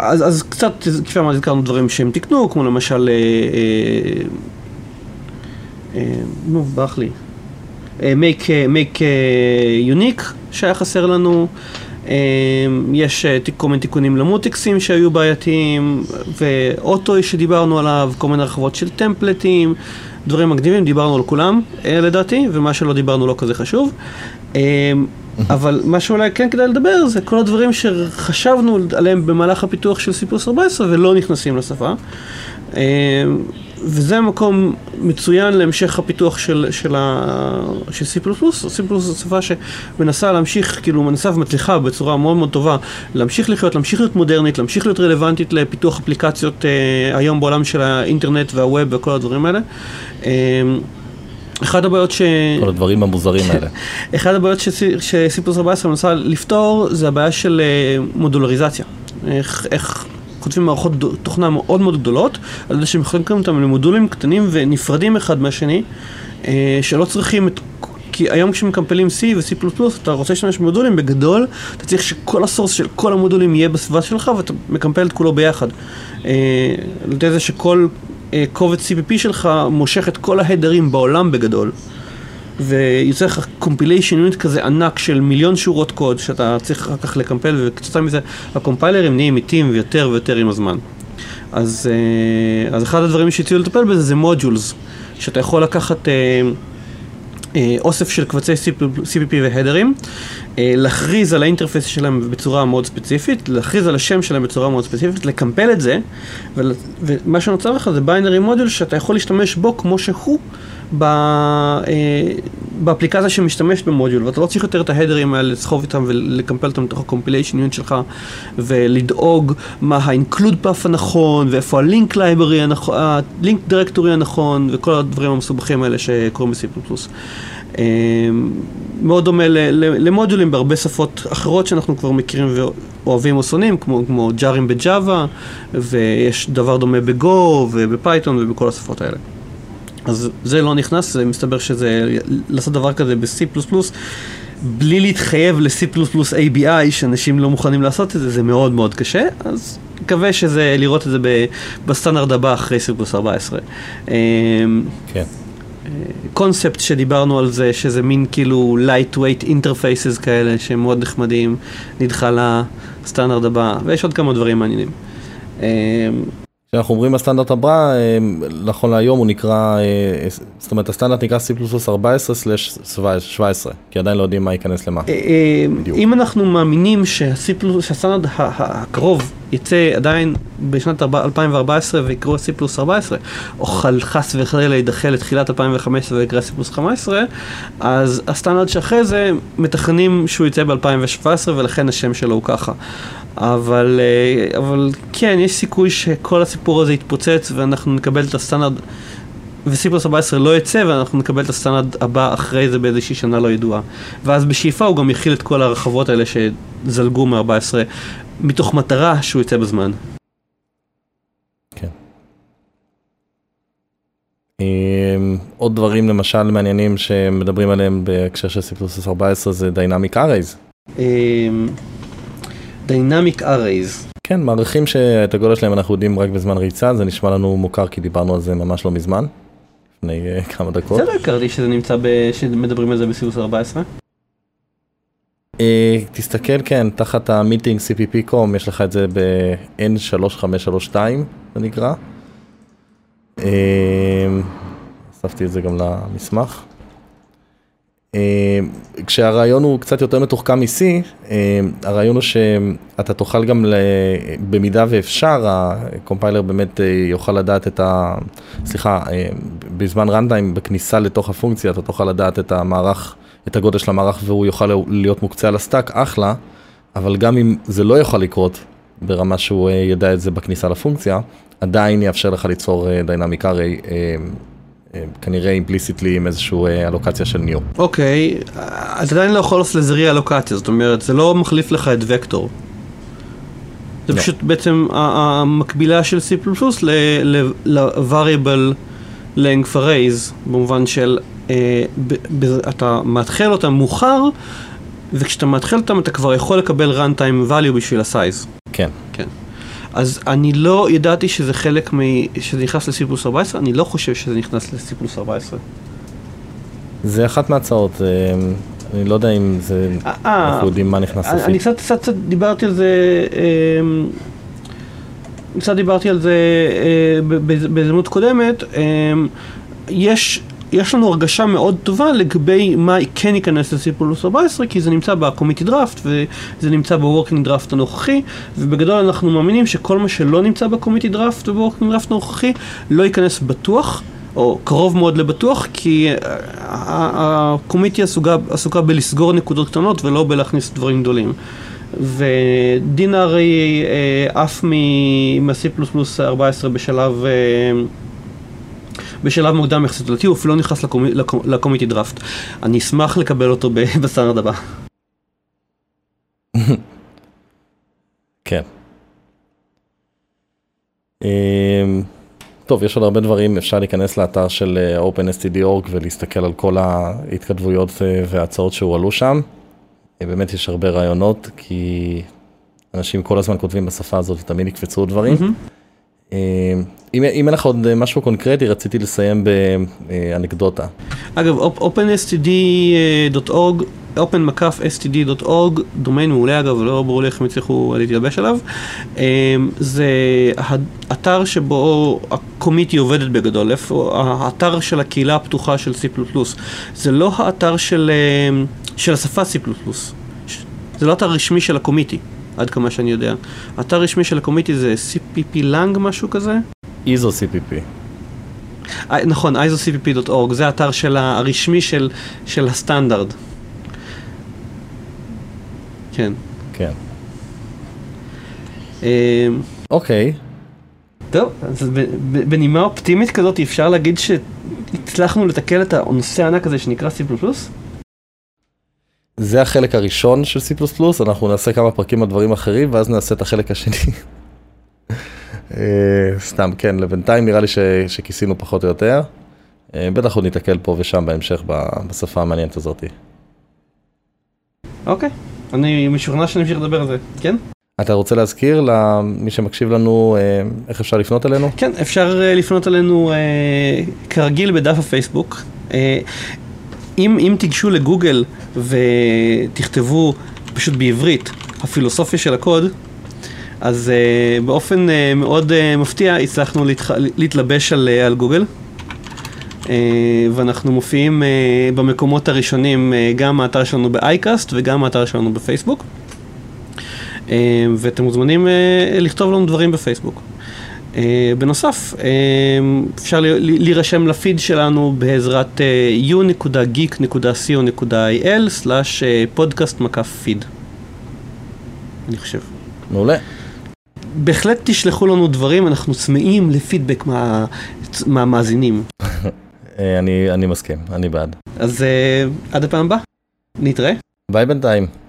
אז קצת, כפי אמרתי, הזכרנו דברים שהם תקנו, כמו למשל, ברח לי, make unique שהיה חסר לנו, יש כל מיני תיקונים למוטקסים שהיו בעייתיים, ואוטו שדיברנו עליו, כל מיני הרחבות של טמפלטים, דברים מגניבים, דיברנו על כולם לדעתי, ומה שלא דיברנו לא כזה חשוב. אבל מה שאולי כן כדאי לדבר זה כל הדברים שחשבנו עליהם במהלך הפיתוח של C++ 14 ולא נכנסים לשפה, וזה מקום מצוין להמשך הפיתוח של C++. C++ זו שפה שמנסה להמשיך, כאילו מנסה ומצליחה בצורה מאוד מאוד טובה, להמשיך לחיות, להמשיך להיות מודרנית, להמשיך להיות רלוונטית לפיתוח אפליקציות היום בעולם של האינטרנט והווב וכל הדברים האלה. אחד הבעיות כל הדברים המוזרים האלה. אחד הבעיות ש-C++ מנסה לפתור זה הבעיה של מודולריזציה. איך כותבים מערכות תוכנה מאוד מאוד גדולות, על זה שמחלקים אותם למודולים קטנים ונפרדים אחד מהשני, שלא צריכים את... כי היום כשמקמפלים C ו-C++, אתה רוצה להשתמש במודולים בגדול, אתה צריך שכל הסורס של כל המודולים יהיה בסביבה שלך, ואתה מקמפל את כולו ביחד. לתת זה שכל קובץ CPP שלך מושך את כל ההדרים בעולם בגדול, ויוצא לך קומפיליישן יוניט כזה ענק של מיליון שורות קוד שאתה צריך רק כך לקמפל, וכתוצאה מזה הקומפיילרים נהיים איטיים ויותר ויותר עם הזמן. אז אחד הדברים שהציעו לטפל בזה זה מוג'ולס, שאתה יכול לקחת אוסף של קבצי CPP והדרים, להכריז על האינטרפייס שלהם בצורה מאוד ספציפית, להכריז על השם שלהם בצורה מאוד ספציפית, לקמפל את זה, ומה שנוצר לך זה ביינרי מודול שאתה יכול להשתמש בו כמו שהוא באפליקציה שמשתמשת במודול, ואתה לא צריך יותר את ההדרים האלה לסחוב איתם ולקמפל אותם בתוך ה-compilation unit שלך, ולדאוג מה ה-include path הנכון, ואיפה ה-link library הנכון, ה-link directory הנכון, וכל הדברים המסובכים האלה שקוראים ב-C++. מאוד דומה למודולים בהרבה שפות אחרות שאנחנו כבר מכירים ואוהבים או שונאים, כמו ג'ארים בג'אווה, ויש דבר דומה בגו ובפייתון ובכל השפות האלה. אז זה לא נכנס, זה מסתבר שזה, לעשות דבר כזה ב-C++, בלי להתחייב ל-C++ ABI, שאנשים לא מוכנים לעשות את זה, זה מאוד מאוד קשה, אז מקווה שזה, לראות את זה בסטנדרט הבא אחרי C++ 14. כן. קונספט שדיברנו על זה, שזה מין כאילו lightweight interfaces כאלה, שהם מאוד נחמדים, נדחה לסטנדרט הבא, ויש עוד כמה דברים מעניינים. כשאנחנו אומרים הסטנדרט הבא, נכון להיום הוא נקרא, זאת אומרת הסטנדרט נקרא C++ 14/17, כי עדיין לא יודעים מה ייכנס למה. אם אנחנו מאמינים שהסטנדרט הקרוב יצא עדיין בשנת 2014 ויקראו C++ 14, או חס וחלילה להידחה לתחילת 2015 ויקרא C++ 15, אז הסטנדרט שאחרי זה מתכננים שהוא יצא ב-2017 ולכן השם שלו הוא ככה. אבל כן, יש סיכוי שכל הסיפור הזה יתפוצץ ואנחנו נקבל את הסטנדרט, ו-C++ 14 לא יצא ואנחנו נקבל את הסטנדרט הבא אחרי זה באיזושהי שנה לא ידועה. ואז בשאיפה הוא גם יכיל את כל הרחבות האלה שזלגו מ-14, מתוך מטרה שהוא יצא בזמן. כן. עוד דברים למשל מעניינים שמדברים עליהם בהקשר של C++ 14 זה Dynamic Arrays. Dynamic Arrays. כן, מערכים שאת הגודל שלהם אנחנו יודעים רק בזמן ריצה, זה נשמע לנו מוכר כי דיברנו על זה ממש לא מזמן, לפני כמה דקות. זה לא הכר לי שזה נמצא, שמדברים על זה בסיוס 14? תסתכל, כן, תחת המיטינג cpp.com יש לך את זה ב-N3532, זה נקרא. אספתי את זה גם למסמך. כשהרעיון הוא קצת יותר מתוחכם מ-C, הרעיון הוא שאתה תוכל גם, במידה ואפשר, הקומפיילר באמת יוכל לדעת את ה... סליחה, בזמן רנטיים, בכניסה לתוך הפונקציה, אתה תוכל לדעת את המערך, את הגודל של המערך, והוא יוכל להיות מוקצה על הסטאק, אחלה, אבל גם אם זה לא יוכל לקרות ברמה שהוא ידע את זה בכניסה לפונקציה, עדיין יאפשר לך ליצור Dynamic Array, כנראה אימפליסיטלי עם איזשהו אלוקציה של ניו. אוקיי, אתה עדיין לא יכול לעשות לזה רי-אלוקציה, זאת אומרת, זה לא מחליף לך את וקטור. זה פשוט בעצם המקבילה של C++ ל-Variable Length Arrays, במובן של אתה מתחיל אותם מאוחר, וכשאתה מתחיל אותם אתה כבר יכול לקבל runtime value בשביל הסייז. כן. כן. אז אני לא ידעתי שזה חלק שזה נכנס ל-C++14, אני לא חושב שזה נכנס ל-C++14. זה אחת מהצעות, אני לא יודע אם זה, אנחנו יודעים מה נכנס לפי. אני קצת דיברתי על זה, בהזדמנות קודמת, יש לנו הרגשה מאוד טובה לגבי מה כן ייכנס ל-C++14, כי זה נמצא ב-Committee Draft, וזה נמצא ב-Working Draft הנוכחי, ובגדול אנחנו מאמינים שכל מה שלא נמצא ב-Committee Draft וב-Working Draft הנוכחי לא ייכנס בטוח, או קרוב מאוד לבטוח, כי ה-Committee עסוקה בלסגור נקודות קטנות ולא בלהכניס דברים גדולים. ודין הרי אף מ-C++14 בשלב מוקדם יחסית לדעתי, הוא אפילו נכנס לקומיטי דראפט. אני אשמח לקבל אותו בסטנדרט הבא. כן. טוב, יש עוד הרבה דברים, אפשר להיכנס לאתר של OpenSTD.org ולהסתכל על כל ההתכתבויות וההצעות שהועלו שם. באמת יש הרבה רעיונות, כי אנשים כל הזמן כותבים בשפה הזאת ותמיד יקפצו דברים. אם אין לך עוד משהו קונקרטי, רציתי לסיים באנקדוטה. אגב, openstd.org, open-std.org, דומיין מעולה אגב, לא ברור לי איך הם הצליחו להתלבש עליו, זה האתר שבו הקומיטי עובדת בגדול, האתר של הקהילה הפתוחה של C++, זה לא האתר של השפה C++, זה לא האתר הרשמי של הקומיטי. עד כמה שאני יודע. האתר רשמי של הקומיטי זה cpp-lang משהו כזה? iso-cpp. נכון, iso-cpp.org, זה האתר הרשמי של הסטנדרט. כן. כן. אוקיי. טוב, אז בנימה אופטימית כזאת אפשר להגיד שהצלחנו לתקל את הנושא הענק הזה שנקרא C++? זה החלק הראשון של C++, אנחנו נעשה כמה פרקים על דברים אחרים, ואז נעשה את החלק השני. סתם, כן, לבינתיים נראה לי שכיסינו פחות או יותר. בטח עוד ניתקל פה ושם בהמשך בשפה המעניינת הזאת. אוקיי, אני משוכנע שאני אמשיך לדבר על זה, כן? אתה רוצה להזכיר למי שמקשיב לנו איך אפשר לפנות אלינו? כן, אפשר לפנות אלינו כרגיל בדף הפייסבוק. אם תיגשו לגוגל ותכתבו פשוט בעברית הפילוסופיה של הקוד, אז באופן מאוד מפתיע הצלחנו להתלבש על גוגל, ואנחנו מופיעים במקומות הראשונים, גם האתר שלנו ב-iCast וגם האתר שלנו בפייסבוק, ואתם מוזמנים לכתוב לנו דברים בפייסבוק. בנוסף, אפשר להירשם לפיד שלנו בעזרת u.geek.co.il/podcast-feed. אני חושב. מעולה. בהחלט תשלחו לנו דברים, אנחנו צמאים לפידבק מהמאזינים. אני מסכים, אני בעד. אז עד הפעם הבאה, נתראה. ביי בינתיים.